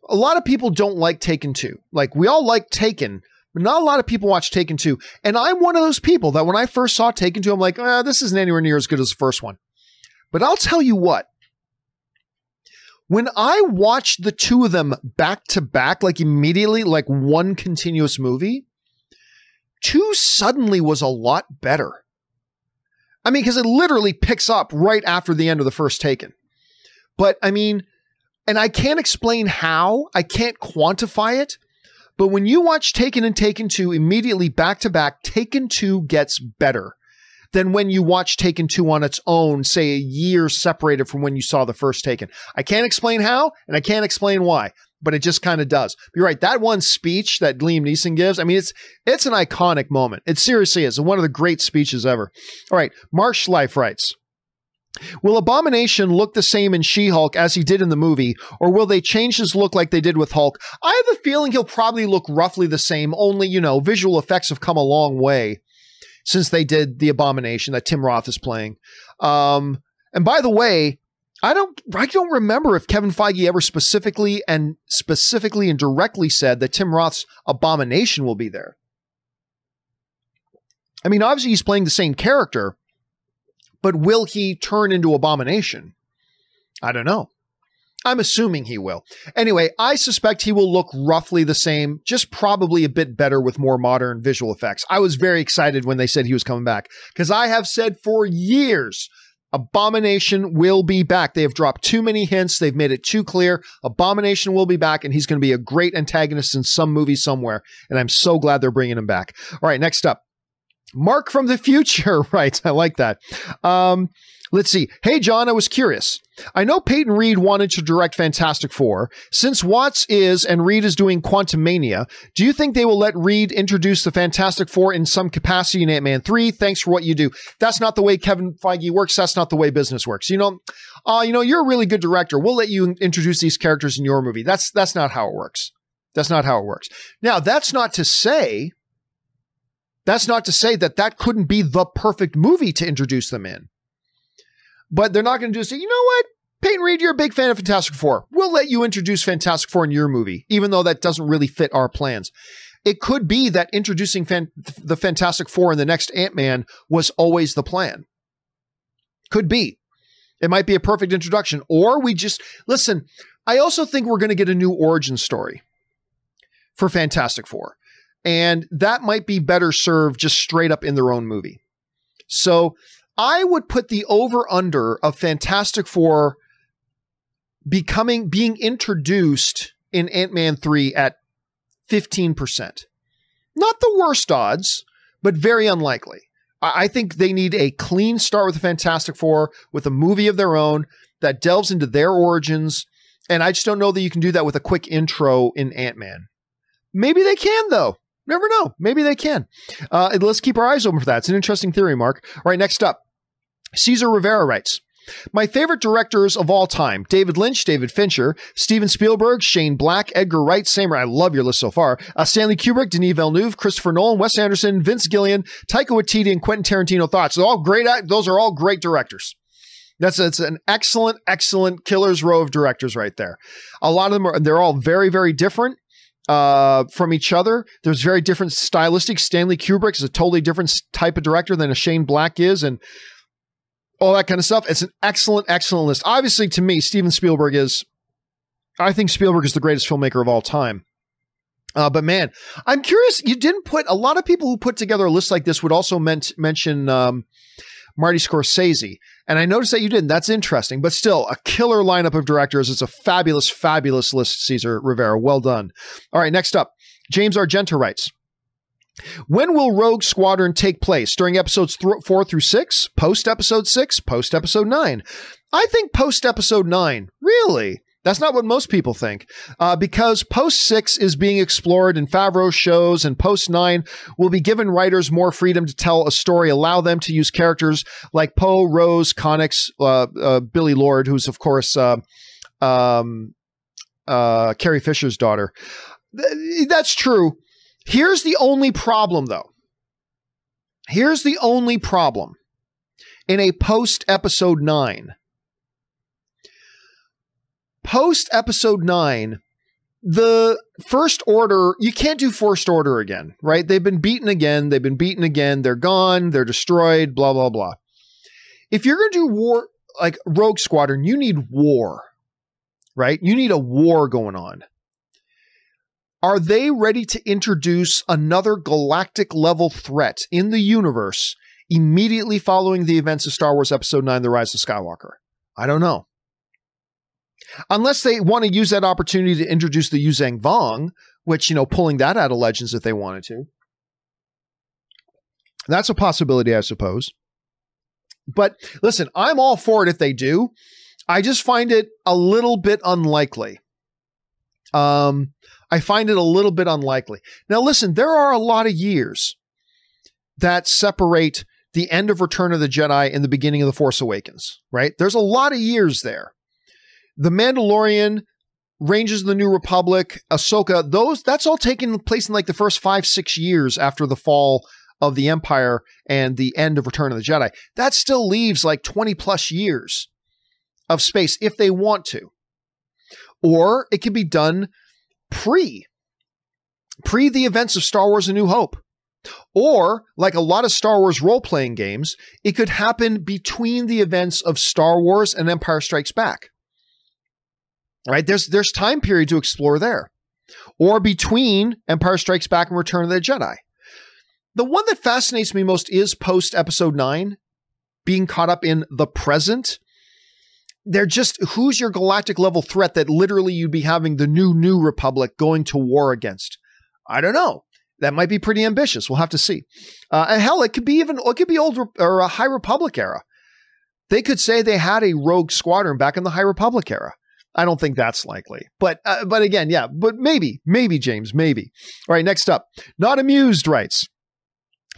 a lot of people don't like Taken two. Like we all like Taken, but not a lot of people watch Taken two. And I'm one of those people that when I first saw Taken two, I'm like, ah, this isn't anywhere near as good as the first one. But I'll tell you what. When I watched the two of them back to back, like immediately, like one continuous movie, two suddenly was a lot better. I mean, because it literally picks up right after the end of the first Taken. But I mean, and I can't explain how, I can't quantify it, but when you watch Taken and Taken two immediately back to back, Taken two gets better than when you watch Taken two on its own, say a year separated from when you saw the first Taken. I can't explain how, and I can't explain why, but it just kind of does. You're right. That one speech that Liam Neeson gives, I mean, it's it's an iconic moment. It seriously is one of the great speeches ever. All right. Marsh Life writes, will Abomination look the same in She-Hulk as he did in the movie, or will they change his look like they did with Hulk? I have a feeling he'll probably look roughly the same, only, you know, visual effects have come a long way since they did The Abomination that Tim Roth is playing. Um, and by the way, I don't I don't remember if Kevin Feige ever specifically and specifically and directly said that Tim Roth's Abomination will be there. I mean, obviously he's playing the same character, but will he turn into Abomination? I don't know. I'm assuming he will. Anyway, I suspect he will look roughly the same, just probably a bit better with more modern visual effects. I was very excited when they said he was coming back because I have said for years, Abomination will be back. They have dropped too many hints. They've made it too clear. Abomination will be back, and he's going to be a great antagonist in some movie somewhere. And I'm so glad they're bringing him back. All right, next up. Mark from the future writes, I like that. Um, let's see. Hey, John, I was curious. I know Peyton Reed wanted to direct Fantastic Four. Since Watts is and Reed is doing Quantumania, do you think they will let Reed introduce the Fantastic Four in some capacity in Ant-Man three? Thanks for what you do. That's not the way Kevin Feige works. That's not the way business works. You know, uh, you know, you're a really good director. We'll let you introduce these characters in your movie. That's, that's not how it works. That's not how it works. Now, that's not to say... That's not to say that that couldn't be the perfect movie to introduce them in. But they're not going to just say, you know what? Peyton Reed, you're a big fan of Fantastic Four. We'll let you introduce Fantastic Four in your movie, even though that doesn't really fit our plans. It could be that introducing fan- the Fantastic Four in the next Ant-Man was always the plan. Could be. It might be a perfect introduction. Or we just... Listen, I also think we're going to get a new origin story for Fantastic Four. And that might be better served just straight up in their own movie. So I would put the over-under of Fantastic Four becoming being introduced in Ant-Man three at fifteen percent. Not the worst odds, but very unlikely. I think they need a clean start with the Fantastic Four, with a movie of their own that delves into their origins. And I just don't know that you can do that with a quick intro in Ant-Man. Maybe they can, though. Never know. Maybe they can. Uh, let's keep our eyes open for that. It's an interesting theory, Mark. All right, next up. Cesar Rivera writes, my favorite directors of all time, David Lynch, David Fincher, Steven Spielberg, Shane Black, Edgar Wright, Samer, I love your list so far, uh, Stanley Kubrick, Denis Villeneuve, Christopher Nolan, Wes Anderson, Vince Gillian, Taika Waititi, and Quentin Tarantino. Thoughts. They're all great. Those are all great directors. That's, that's an excellent, excellent killer's row of directors right there. A lot of them are, they're all very, very different. Uh, from each other. There's very different stylistic. Stanley Kubrick is a totally different type of director than a Shane Black is, and all that kind of stuff. It's an excellent, excellent list. Obviously, to me, Steven Spielberg is, I think Spielberg is the greatest filmmaker of all time. Uh, but man, I'm curious, you didn't put, a lot of people who put together a list like this would also meant, mention um, Marty Scorsese. And I noticed that you didn't. That's interesting. But still, a killer lineup of directors. It's a fabulous, fabulous list, Cesar Rivera. Well done. All right, next up, James Argento writes, when will Rogue Squadron take place? During episodes th- four through six? Post episode six? Post episode nine? I think post episode nine. Really? That's not what most people think, uh, because post six is being explored in Favreau's shows, and post nine will be given writers more freedom to tell a story, allow them to use characters like Poe, Rose, Connix, uh, uh, Billy Lord, who's of course, uh, um, uh, Carrie Fisher's daughter. Th- that's true. Here's the only problem though. Here's the only problem in a post episode nine. Post episode nine, the First Order, you can't do First Order again, right? They've been beaten again. They've been beaten again. They're gone. They're destroyed, blah, blah, blah. If you're going to do war, like Rogue Squadron, you need war, right? You need a war going on. Are they ready to introduce another galactic level threat in the universe immediately following the events of Star Wars episode nine, The Rise of Skywalker? I don't know. Unless they want to use that opportunity to introduce the Yuzhang Vong, which, you know, pulling that out of Legends if they wanted to. That's a possibility, I suppose. But listen, I'm all for it if they do. I just find it a little bit unlikely. Um, I find it a little bit unlikely. Now, listen, there are a lot of years that separate the end of Return of the Jedi and the beginning of The Force Awakens, right? There's a lot of years there. The Mandalorian, Rangers of the New Republic, Ahsoka, those, that's all taking place in like the first five, six years after the fall of the Empire and the end of Return of the Jedi. That still leaves like twenty plus years of space if they want to. Or it can be done pre, pre the events of Star Wars A New Hope. Or, like a lot of Star Wars role-playing games, it could happen between the events of Star Wars and Empire Strikes Back. Right? There's, there's time period to explore there, or between Empire Strikes Back and Return of the Jedi. The one that fascinates me most is post episode nine being caught up in the present. They're just, who's your galactic level threat that literally you'd be having the new, new Republic going to war against? I don't know. that might be pretty ambitious. We'll have to see. Uh, and hell, it could be even it could be old or a High Republic era. They could say they had a Rogue Squadron back in the High Republic era. I don't think that's likely, but uh, but again, yeah, but maybe, maybe James, maybe. All right, next up, Not Amused writes,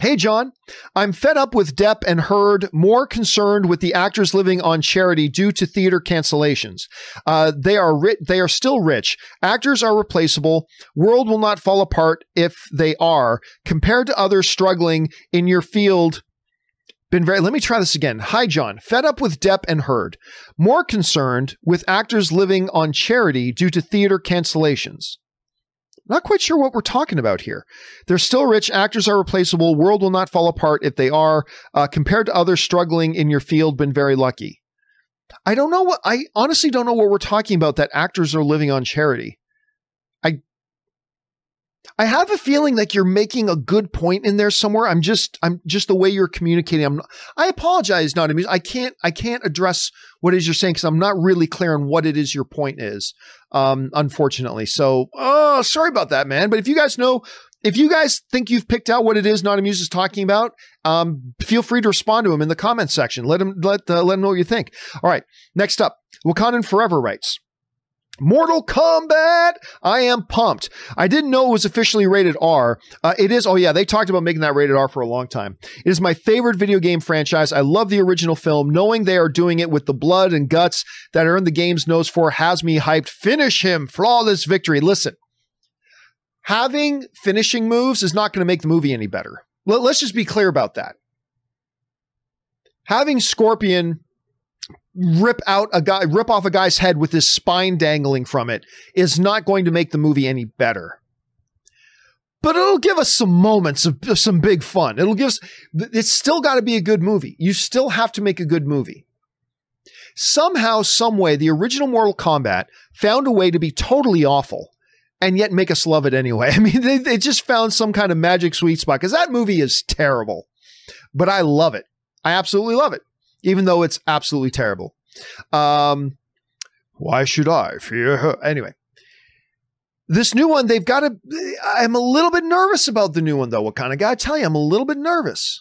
"Hey John, I'm fed up with Depp and Heard, more concerned with the actors living on charity due to theater cancellations. Uh, they are ri- they are still rich. Actors are replaceable. World will not fall apart if they are. Compared to others struggling in your field." Been very, let me try this again. Hi, John. Fed up with Depp and Heard. More concerned with actors living on charity due to theater cancellations. Not quite sure what we're talking about here. They're still rich. Actors are replaceable. World will not fall apart if they are. Uh, compared to others struggling in your field, been very lucky. I don't know what, I honestly don't know what we're talking about that actors are living on charity. I, I have a feeling like you're making a good point in there somewhere. I'm just, I'm just the way you're communicating. I'm, not, I apologize, Not Amused. I can't, I can't address what it is you're saying because I'm not really clear on what it is your point is, um, unfortunately. So, oh, sorry about that, man. But if you guys know, if you guys think you've picked out what it is Not Amused is talking about, um, feel free to respond to him in the comments section. Let him, let, uh, let him know what you think. All right. Next up, Wakanda Forever writes, "Mortal Kombat! I am pumped. I didn't know it was officially rated R. Uh, it is, oh yeah, they talked about making that rated R for a long time. It is my favorite video game franchise. I love the original film. Knowing they are doing it with the blood and guts that are in the game's nose for has me hyped. Finish him. Flawless victory." Listen, having finishing moves is not going to make the movie any better. Let, let's just be clear about that. Having Scorpion rip out a guy, rip off a guy's head with his spine dangling from it is not going to make the movie any better. But it'll give us some moments of some big fun. It'll give us, it's still got to be a good movie. You still have to make a good movie. Somehow, some way, the original Mortal Kombat found a way to be totally awful and yet make us love it anyway. I mean, they, they just found some kind of magic sweet spot because that movie is terrible, but I love it. I absolutely love it. Even though it's absolutely terrible. Um, why should I fear her? Anyway, this new one, they've got to, I'm a little bit nervous about the new one though. What kind of guy? I tell you, I'm a little bit nervous.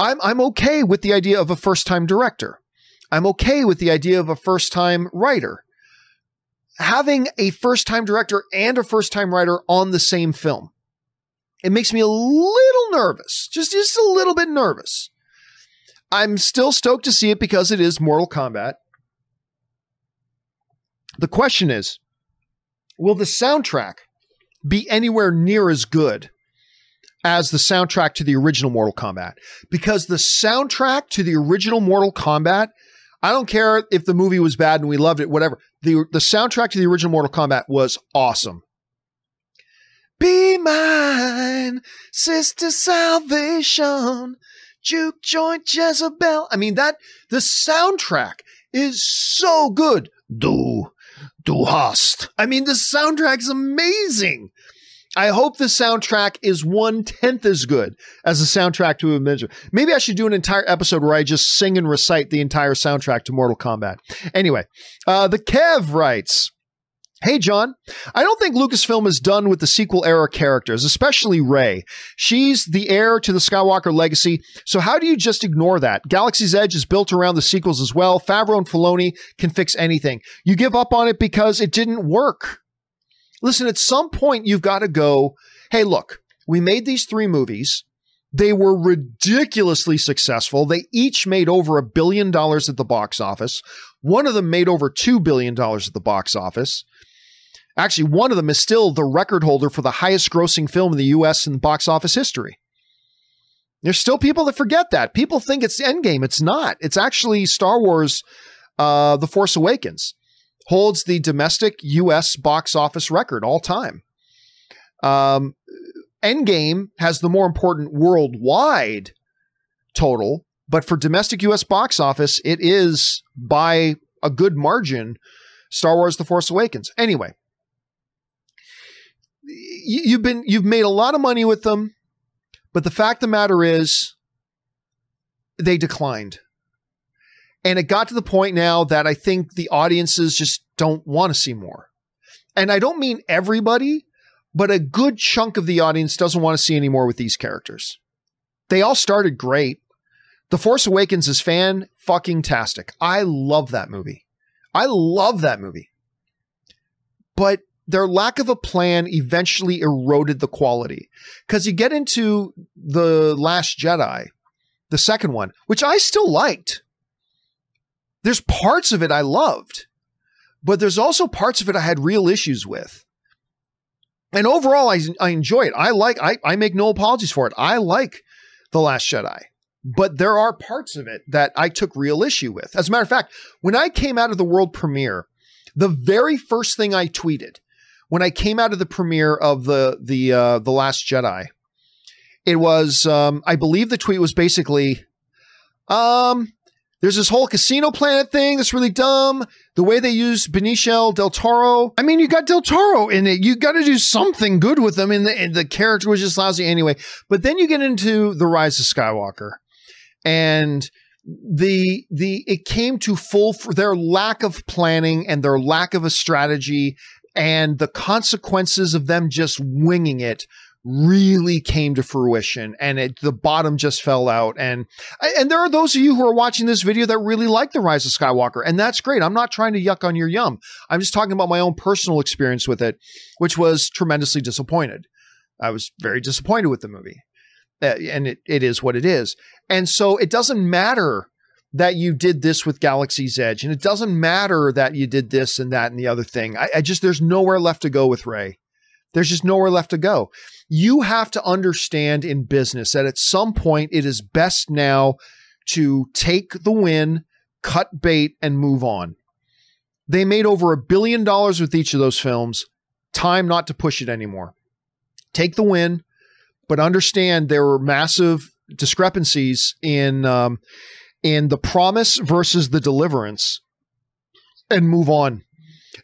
I'm, I'm okay with the idea of a first time director. I'm okay with the idea of a first time writer. Having a first time director and a first time writer on the same film, it makes me a little nervous. Just, just a little bit nervous. I'm still stoked to see it because it is Mortal Kombat. The question is, will the soundtrack be anywhere near as good as the soundtrack to the original Mortal Kombat? Because the soundtrack to the original Mortal Kombat, I don't care if the movie was bad and we loved it, whatever. The, the soundtrack to the original Mortal Kombat was awesome. Be mine, sister salvation. Juke joint Jezebel. I mean, that the soundtrack is so good. Du, du hast. I mean, the soundtrack's amazing. I hope the soundtrack is one tenth as good as the soundtrack to Avengers. Maybe I should do an entire episode where I just sing and recite the entire soundtrack to Mortal Kombat. Anyway, uh, the Kev writes, "Hey, John, I don't think Lucasfilm is done with the sequel era characters, especially Rey. She's the heir to the Skywalker legacy. So how do you just ignore that? Galaxy's Edge is built around the sequels as well. Favreau and Filoni can fix anything. You give up on it because it didn't work. Listen, at some point, you've got to go, hey, look, we made these three movies. They were ridiculously successful. They each made over a billion dollars at the box office. One of them made over two billion dollars at the box office. Actually, one of them is still the record holder for the highest grossing film in the U S in box office history. There's still people that forget that. People think it's Endgame. It's not. It's actually Star Wars, uh, The Force Awakens, holds the domestic U S box office record all time. Um, Endgame has the more important worldwide total, but for domestic U S box office, it is by a good margin Star Wars, The Force Awakens. Anyway. You've been, you've made a lot of money with them, but the fact of the matter is they declined. And it got to the point now that I think the audiences just don't want to see more. And I don't mean everybody, but a good chunk of the audience doesn't want to see any more with these characters. They all started great. The Force Awakens is fan-fucking-tastic. I love that movie. I love that movie. But their lack of a plan eventually eroded the quality. Because you get into The Last Jedi, the second one, which I still liked. There's parts of it I loved, but there's also parts of it I had real issues with. And overall, I, I enjoy it. I like, I, I make no apologies for it. I like The Last Jedi, but there are parts of it that I took real issue with. As a matter of fact, when I came out of the world premiere, the very first thing I tweeted when I came out of the premiere of the, the, uh, The Last Jedi, it was, um, I believe the tweet was basically, um, there's this whole casino planet thing that's really dumb. The way they use Benicio Del Toro. I mean, you got Del Toro in it. You got to do something good with them. And the, and the character was just lousy anyway. But then you get into The Rise of Skywalker. And the the it came to full for their lack of planning and their lack of a strategy. And the consequences of them just winging it really came to fruition, and it, the bottom just fell out. And, and there are those of you who are watching this video that really like The Rise of Skywalker, and that's great. I'm not trying to yuck on your yum. I'm just talking about my own personal experience with it, which was tremendously disappointed. I was very disappointed with the movie, uh, and it, it is what it is. And so it doesn't matter that you did this with Galaxy's Edge, and it doesn't matter that you did this and that and the other thing. I, I just, there's nowhere left to go with Rey. There's just nowhere left to go. You have to understand in business that at some point it is best now to take the win, cut bait, and move on. They made over a billion dollars with each of those films. Time not to push it anymore. Take the win, but understand there were massive discrepancies in, um, in the promise versus the deliverance, and move on.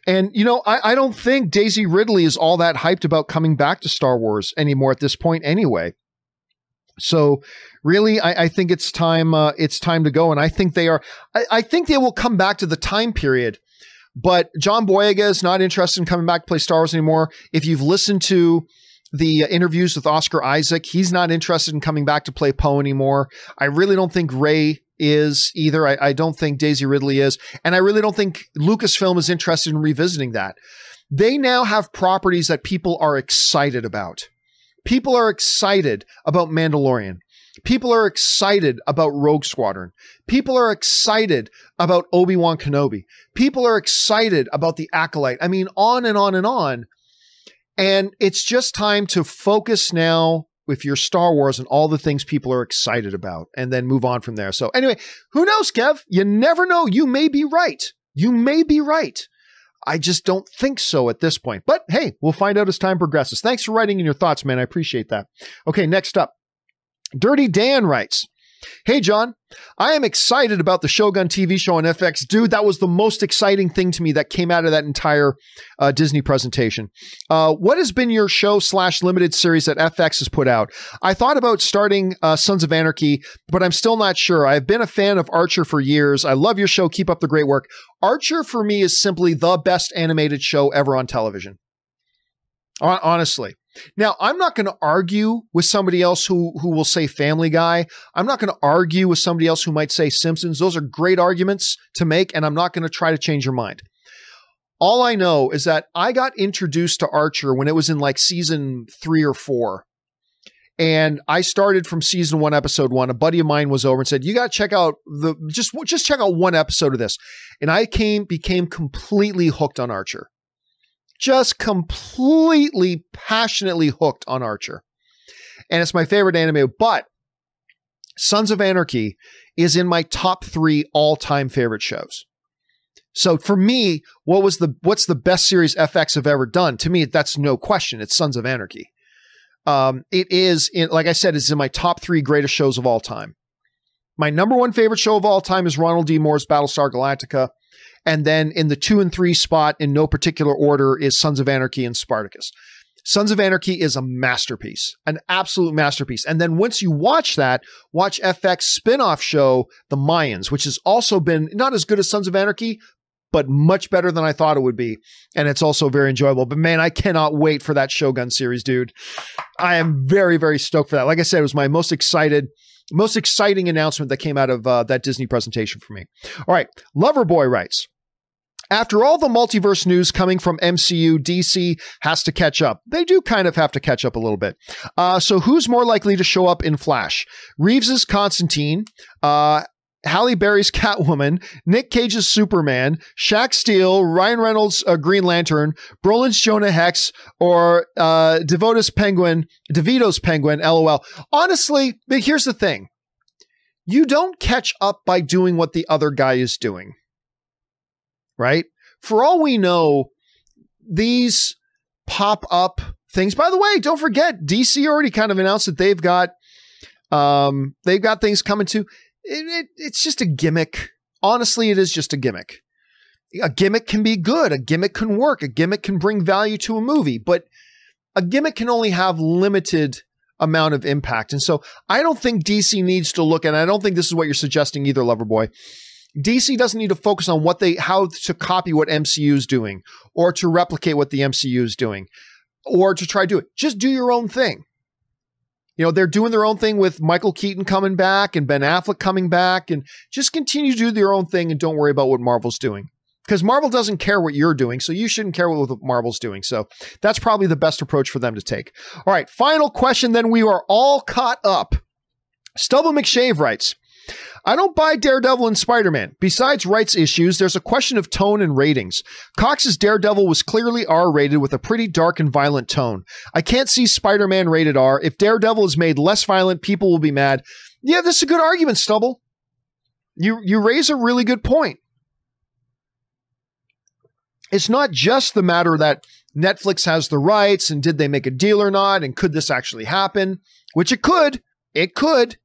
And, you know, I, I don't think Daisy Ridley is all that hyped about coming back to Star Wars anymore at this point anyway. So really, I, I think it's time uh, it's time to go. And I think they are I, I think they will come back to the time period. But John Boyega is not interested in coming back to play Star Wars anymore. If you've listened to the interviews with Oscar Isaac, he's not interested in coming back to play Poe anymore. I really don't think Rey is either. I, I don't think Daisy Ridley is. And I really don't think Lucasfilm is interested in revisiting that. They now have properties that people are excited about. People are excited about Mandalorian. People are excited about Rogue Squadron. People are excited about Obi-Wan Kenobi. People are excited about The Acolyte. I mean, on and on and on. And it's just time to focus now with your Star Wars and all the things people are excited about, and then move on from there. So anyway, who knows, Kev? You never know. You may be right. You may be right. I just don't think so at this point. But hey, we'll find out as time progresses. Thanks for writing in your thoughts, man. I appreciate that. Okay, next up. Dirty Dan writes, "Hey, John, I am excited about the Shogun T V show on F X." Dude, that was the most exciting thing to me that came out of that entire uh, Disney presentation. Uh, what has been your show slash limited series that F X has put out? I thought about starting uh, Sons of Anarchy, but I'm still not sure. I've been a fan of Archer for years. I love your show. Keep up the great work. Archer for me is simply the best animated show ever on television. Honestly. Now, I'm not going to argue with somebody else who, who will say Family Guy. I'm not going to argue with somebody else who might say Simpsons. Those are great arguments to make, and I'm not going to try to change your mind. All I know is that I got introduced to Archer when it was in like season three or four. And I started from season one, episode one. A buddy of mine was over and said, you got to check out the, just, just check out one episode of this. And I came, became completely hooked on Archer. Just completely passionately hooked on Archer. And it's my favorite anime, but Sons of Anarchy is in my top three all-time favorite shows. So for me, what was the what's the best series F X have ever done? To me, that's no question. It's Sons of Anarchy. Um, it is, in, like I said, it's in my top three greatest shows of all time. My number one favorite show of all time is Ronald D. Moore's Battlestar Galactica. And then in the two and three spot in no particular order is Sons of Anarchy and Spartacus. Sons of Anarchy is a masterpiece, an absolute masterpiece. And then once you watch that, watch F X spinoff show, The Mayans, which has also been not as good as Sons of Anarchy, but much better than I thought it would be. And it's also very enjoyable. But man, I cannot wait for that Shogun series, dude. I am very, very stoked for that. Like I said, it was my most excited, most exciting announcement that came out of uh, that Disney presentation for me. All right. Loverboy writes, after all the multiverse news coming from M C U, D C has to catch up. They do kind of have to catch up a little bit. Uh, so who's more likely to show up in Flash? Reeves's Constantine, uh, Halle Berry's Catwoman, Nick Cage's Superman, Shaq Steele, Ryan Reynolds' uh, Green Lantern, Brolin's Jonah Hex, or uh, DeVito's Penguin, DeVito's Penguin, LOL. Honestly, but here's the thing. You don't catch up by doing what the other guy is doing. Right? For all we know, these pop up things. By the way, don't forget, D C already kind of announced that they've got um, they've got things coming too. It, it, it's just a gimmick. Honestly, it is just a gimmick. A gimmick can be good. A gimmick can work. A gimmick can bring value to a movie, but a gimmick can only have limited amount of impact. And so I don't think D C needs to look, and I don't think this is what you're suggesting either, Loverboy. D C doesn't need to focus on what they, how to copy what M C U is doing or to replicate what the M C U is doing or to try to do it. Just do your own thing. You know, they're doing their own thing with Michael Keaton coming back and Ben Affleck coming back, and just continue to do their own thing and don't worry about what Marvel's doing, because Marvel doesn't care what you're doing. So you shouldn't care what Marvel's doing. So that's probably the best approach for them to take. All right. Final question. Then we are all caught up. Stubble McShave writes, I don't buy Daredevil and Spider-Man. Besides rights issues, there's a question of tone and ratings. Cox's Daredevil was clearly R-rated with a pretty dark and violent tone. I can't see Spider-Man rated R. If Daredevil is made less violent, people will be mad. Yeah, this is a good argument, Stubble. You, you raise a really good point. It's not just the matter that Netflix has the rights and did they make a deal or not, and could this actually happen, which it could. It could.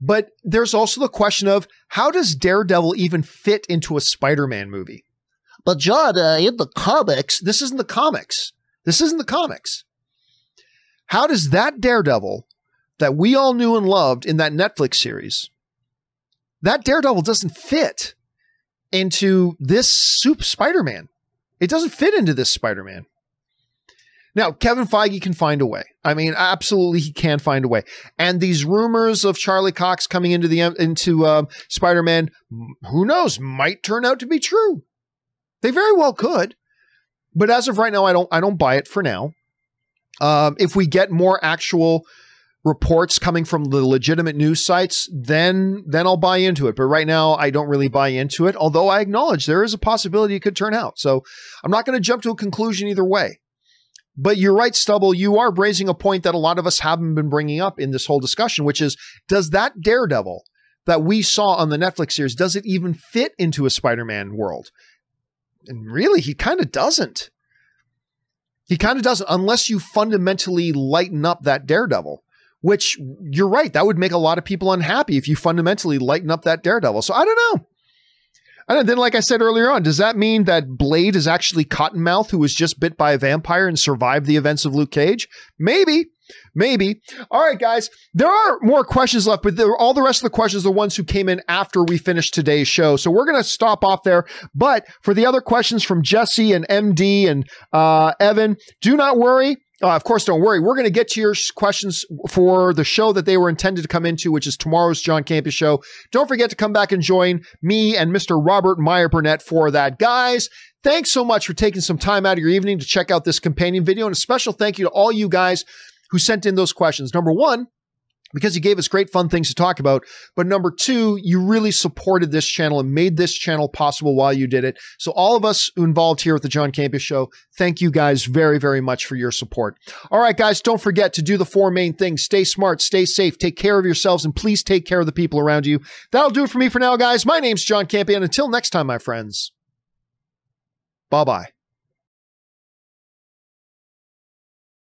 But there's also the question of, how does Daredevil even fit into a Spider-Man movie? But John, uh, in the comics, this isn't the comics. This isn't the comics. How does that Daredevil that we all knew and loved in that Netflix series, that Daredevil doesn't fit into this soup Spider-Man. It doesn't fit into this Spider-Man. Now, Kevin Feige can find a way. I mean, absolutely, he can find a way. And these rumors of Charlie Cox coming into the into um, Spider-Man, who knows, might turn out to be true. They very well could. But as of right now, I don't I don't buy it for now. Um, if we get more actual reports coming from the legitimate news sites, then then I'll buy into it. But right now, I don't really buy into it. Although I acknowledge there is a possibility it could turn out. So I'm not going to jump to a conclusion either way. But you're right, Stubble, you are raising a point that a lot of us haven't been bringing up in this whole discussion, which is, does that Daredevil that we saw on the Netflix series, does it even fit into a Spider-Man world? And really, he kind of doesn't. He kind of doesn't, unless you fundamentally lighten up that Daredevil, which you're right, that would make a lot of people unhappy if you fundamentally lighten up that Daredevil. So I don't know. And then, like I said earlier on, does that mean that Blade is actually Cottonmouth, who was just bit by a vampire and survived the events of Luke Cage? Maybe. Maybe. All right, guys. There are more questions left, but there, all the rest of the questions are ones who came in after we finished today's show. So we're going to stop off there. But for the other questions from Jesse and M D and uh, Evan, do not worry. Uh, of course, don't worry. We're going to get to your questions for the show that they were intended to come into, which is tomorrow's John Campea show. Don't forget to come back and join me and Mister Robert Meyer Burnett for that. Guys, thanks so much for taking some time out of your evening to check out this companion video. And a special thank you to all you guys who sent in those questions. Number one, because you gave us great fun things to talk about. But number two, you really supported this channel and made this channel possible while you did it. So all of us involved here at the John Campea Show, thank you guys very, very much for your support. All right, guys, don't forget to do the four main things. Stay smart, stay safe, take care of yourselves, and please take care of the people around you. That'll do it for me for now, guys. My name's John Campea, and until next time, my friends, bye-bye.